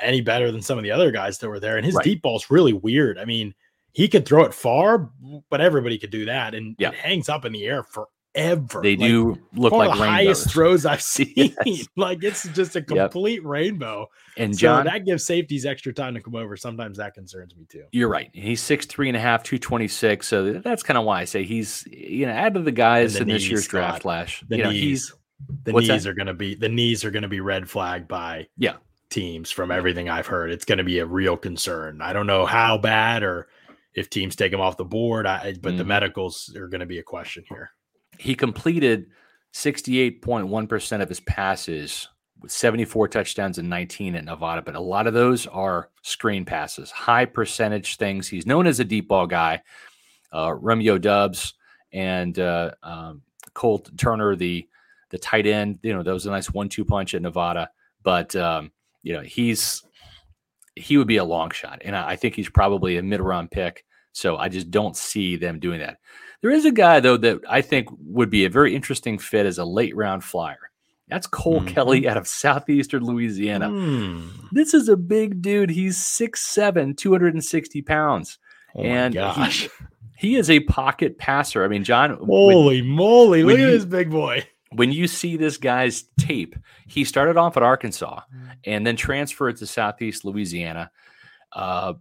any better than some of the other guys that were there. And his deep ball is really weird. I mean, he could throw it far, but everybody could do that. And it hangs up in the air forever. They do look like the highest throws I've seen. Yes. Like, it's just a complete rainbow. And so John, that gives safeties extra time to come over. Sometimes that concerns me too. You're right. He's 6'3" and a half, 226. So that's kind of why I say he's, you know, out of the guys in this year's draft, Flash. The knees are going to be red flagged by teams from everything I've heard. It's going to be a real concern. I don't know how bad or if teams take him off the board, but the medicals are going to be a question here. He completed 68.1% of his passes with 74 touchdowns and 19 at Nevada, but a lot of those are screen passes, high percentage things. He's known as a deep ball guy. Romeo Doubs and Colt Turner, the tight end, you know, that was a nice 1-2 punch at Nevada. But, you know, he would be a long shot, and I think he's probably a mid-round pick. So I just don't see them doing that. There is a guy, though, that I think would be a very interesting fit as a late-round flyer. That's Cole Kelly out of southeastern Louisiana. This is a big dude. He's 6'7", 260 pounds. Oh, and my gosh. He is a pocket passer. I mean, John. Holy moly. Look at this big boy. When you see this guy's tape, he started off at Arkansas and then transferred to southeast Louisiana. And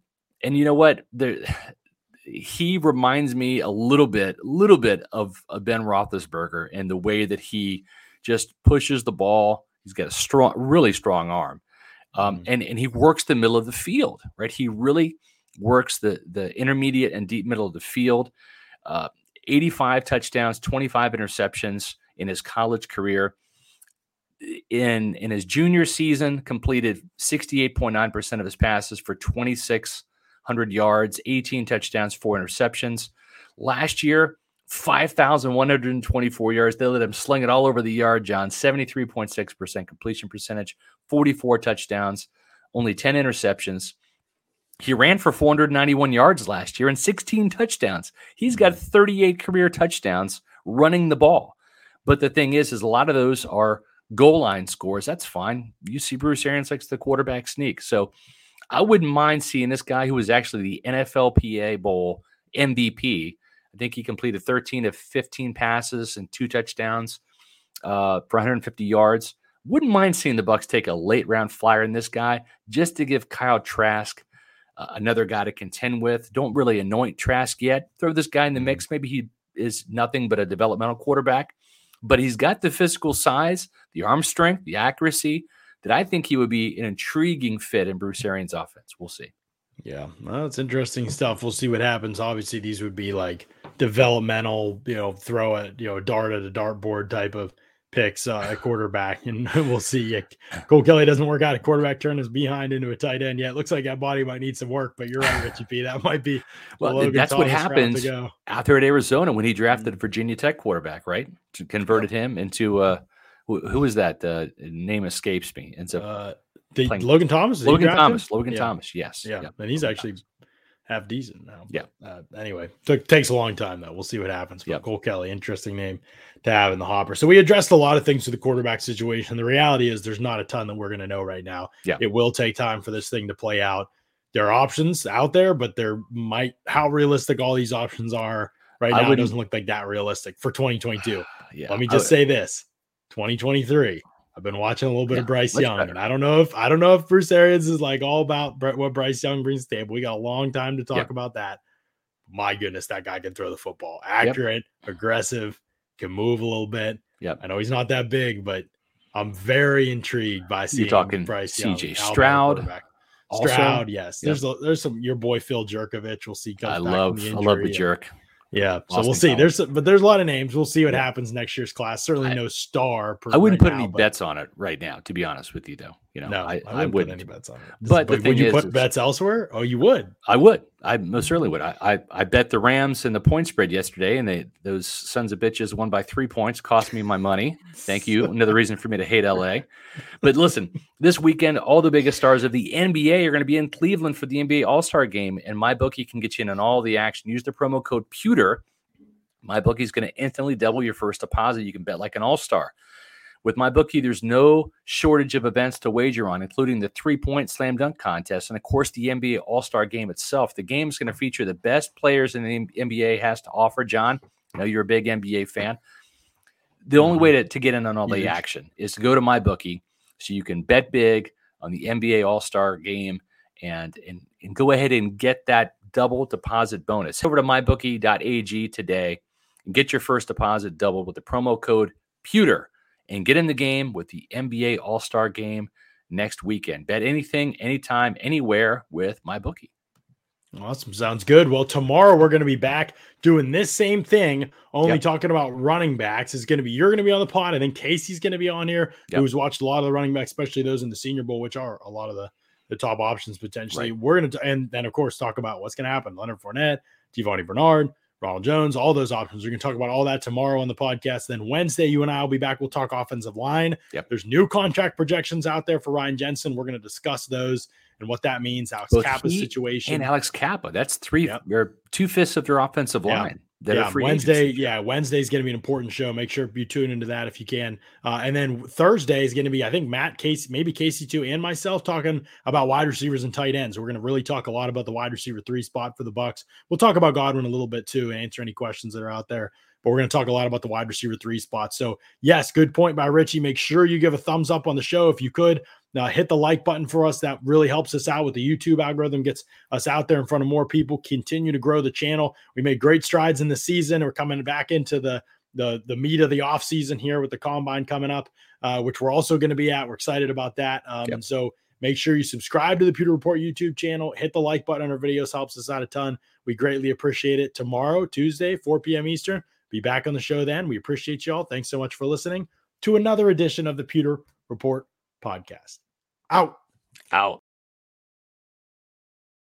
you know what? He reminds me a little bit of Ben Roethlisberger and the way that he just pushes the ball. He's got a strong, really strong arm. And he works the middle of the field, right? He really works the intermediate and deep middle of the field. 85 touchdowns, 25 interceptions in his college career. In his junior season, completed 68.9% of his passes for 2,600 yards, 18 touchdowns, 4 interceptions. Last year, 5,124 yards. They let him sling it all over the yard, John. 73.6% completion percentage, 44 touchdowns, only 10 interceptions. He ran for 491 yards last year and 16 touchdowns. He's got 38 career touchdowns running the ball. But the thing is a lot of those are goal line scores. That's fine. You see Bruce Arians likes the quarterback sneak. So I wouldn't mind seeing this guy who was actually the NFLPA Bowl MVP. I think he completed 13 of 15 passes and 2 touchdowns for 150 yards. Wouldn't mind seeing the Bucs take a late-round flyer in this guy just to give Kyle Trask another guy to contend with. Don't really anoint Trask yet. Throw this guy in the mix. Maybe he is nothing but a developmental quarterback. But he's got the physical size, the arm strength, the accuracy, that I think he would be an intriguing fit in Bruce Arians' offense. We'll see. Yeah, well, that's interesting stuff. We'll see what happens. Obviously, these would be like developmental, you know, throw a dart at a dartboard type of picks at quarterback, and we'll see. Cole Kelly doesn't work out at quarterback, turn his behind into a tight end yet. Looks like that body might need some work, but you're right, Richie P. That might be that's what happens out there at Arizona when he drafted a Virginia Tech quarterback, right? Converted him into a who is that? Name escapes me. And so Logan Thomas. Logan Thomas. Yes. Yeah. And he's Logan actually half decent now. Yeah. Anyway, takes a long time though. We'll see what happens. But Cole Kelly, interesting name to have in the hopper. So we addressed a lot of things to the quarterback situation. The reality is there's not a ton that we're going to know right now. Yeah. It will take time for this thing to play out. There are options out there, but how realistic all these options are right now. It doesn't look like that realistic for 2022. Yeah. Let me just say this. 2023. I've been watching a little bit of Bryce Young, and I don't know if Bruce Arians is like all about what Bryce Young brings to the table. We got a long time to talk about that. My goodness, that guy can throw the football. Accurate, aggressive, can move a little bit. Yep. I know he's not that big, but I'm very intrigued by seeing Bryce Young. CJ Stroud, yes. Yep. There's some your boy Phil Jerkovich. We'll see. I love the jerk. Yeah, so we'll see. There's a lot of names. We'll see what happens next year's class. Certainly no star. I wouldn't put any bets on it right now, to be honest with you, though. You know, no, I wouldn't put any bets on it. But the thing would you is, put bets elsewhere? Oh, you would. I would. I most certainly would. I bet the Rams in the point spread yesterday, and those sons of bitches won by 3 points, cost me my money. Thank you. Another reason for me to hate LA. But listen, this weekend, all the biggest stars of the NBA are going to be in Cleveland for the NBA All-Star Game, and MyBookie can get you in on all the action. Use the promo code Pewter. MyBookie is going to instantly double your first deposit. You can bet like an all-star. With MyBookie, there's no shortage of events to wager on, including the three-point slam dunk contest and, of course, the NBA All-Star Game itself. The game is going to feature the best players in the NBA has to offer. John, I know you're a big NBA fan. The only way to get in on all the action is to go to MyBookie so you can bet big on the NBA All-Star Game and go ahead and get that double deposit bonus. Head over to mybookie.ag today and get your first deposit doubled with the promo code Pewter. And get in the game with the NBA All-Star Game next weekend. Bet anything, anytime, anywhere with MyBookie. Awesome. Sounds good. Well, tomorrow we're going to be back doing this same thing, only talking about running backs. You're going to be on the pod. I think Casey's going to be on here, who's watched a lot of the running backs, especially those in the Senior Bowl, which are a lot of the top options potentially. Right. We're going to, and then, of course, talk about what's going to happen. Leonard Fournette, Devontae Bernard, Ronald Jones, all those options. We're going to talk about all that tomorrow on the podcast. Then Wednesday, you and I will be back. We'll talk offensive line. Yep. There's new contract projections out there for Ryan Jensen. We're going to discuss those and what that means. Alex Kappa's situation. And Alex Kappa. That's two-fifths of their offensive line. Wednesday is going to be an important show. Make sure you tune into that if you can. And then Thursday is going to be, I think, Matt, Casey, maybe Casey too, and myself talking about wide receivers and tight ends. We're going to really talk a lot about the wide receiver 3 spot for the Bucs. We'll talk about Godwin a little bit too and answer any questions that are out there. But we're going to talk a lot about the wide receiver 3 spot. So, yes, good point by Richie. Make sure you give a thumbs up on the show if you could. Now, hit the like button for us. That really helps us out with the YouTube algorithm, gets us out there in front of more people, continue to grow the channel. We made great strides in the season. We're coming back into the meat of the offseason here with the Combine coming up, which we're also going to be at. We're excited about that. So make sure you subscribe to the Pewter Report YouTube channel. Hit the like button on our videos. Helps us out a ton. We greatly appreciate it. Tomorrow, Tuesday, 4 p.m. Eastern, be back on the show then. We appreciate you all. Thanks so much for listening to another edition of the Pewter Report podcast. Out.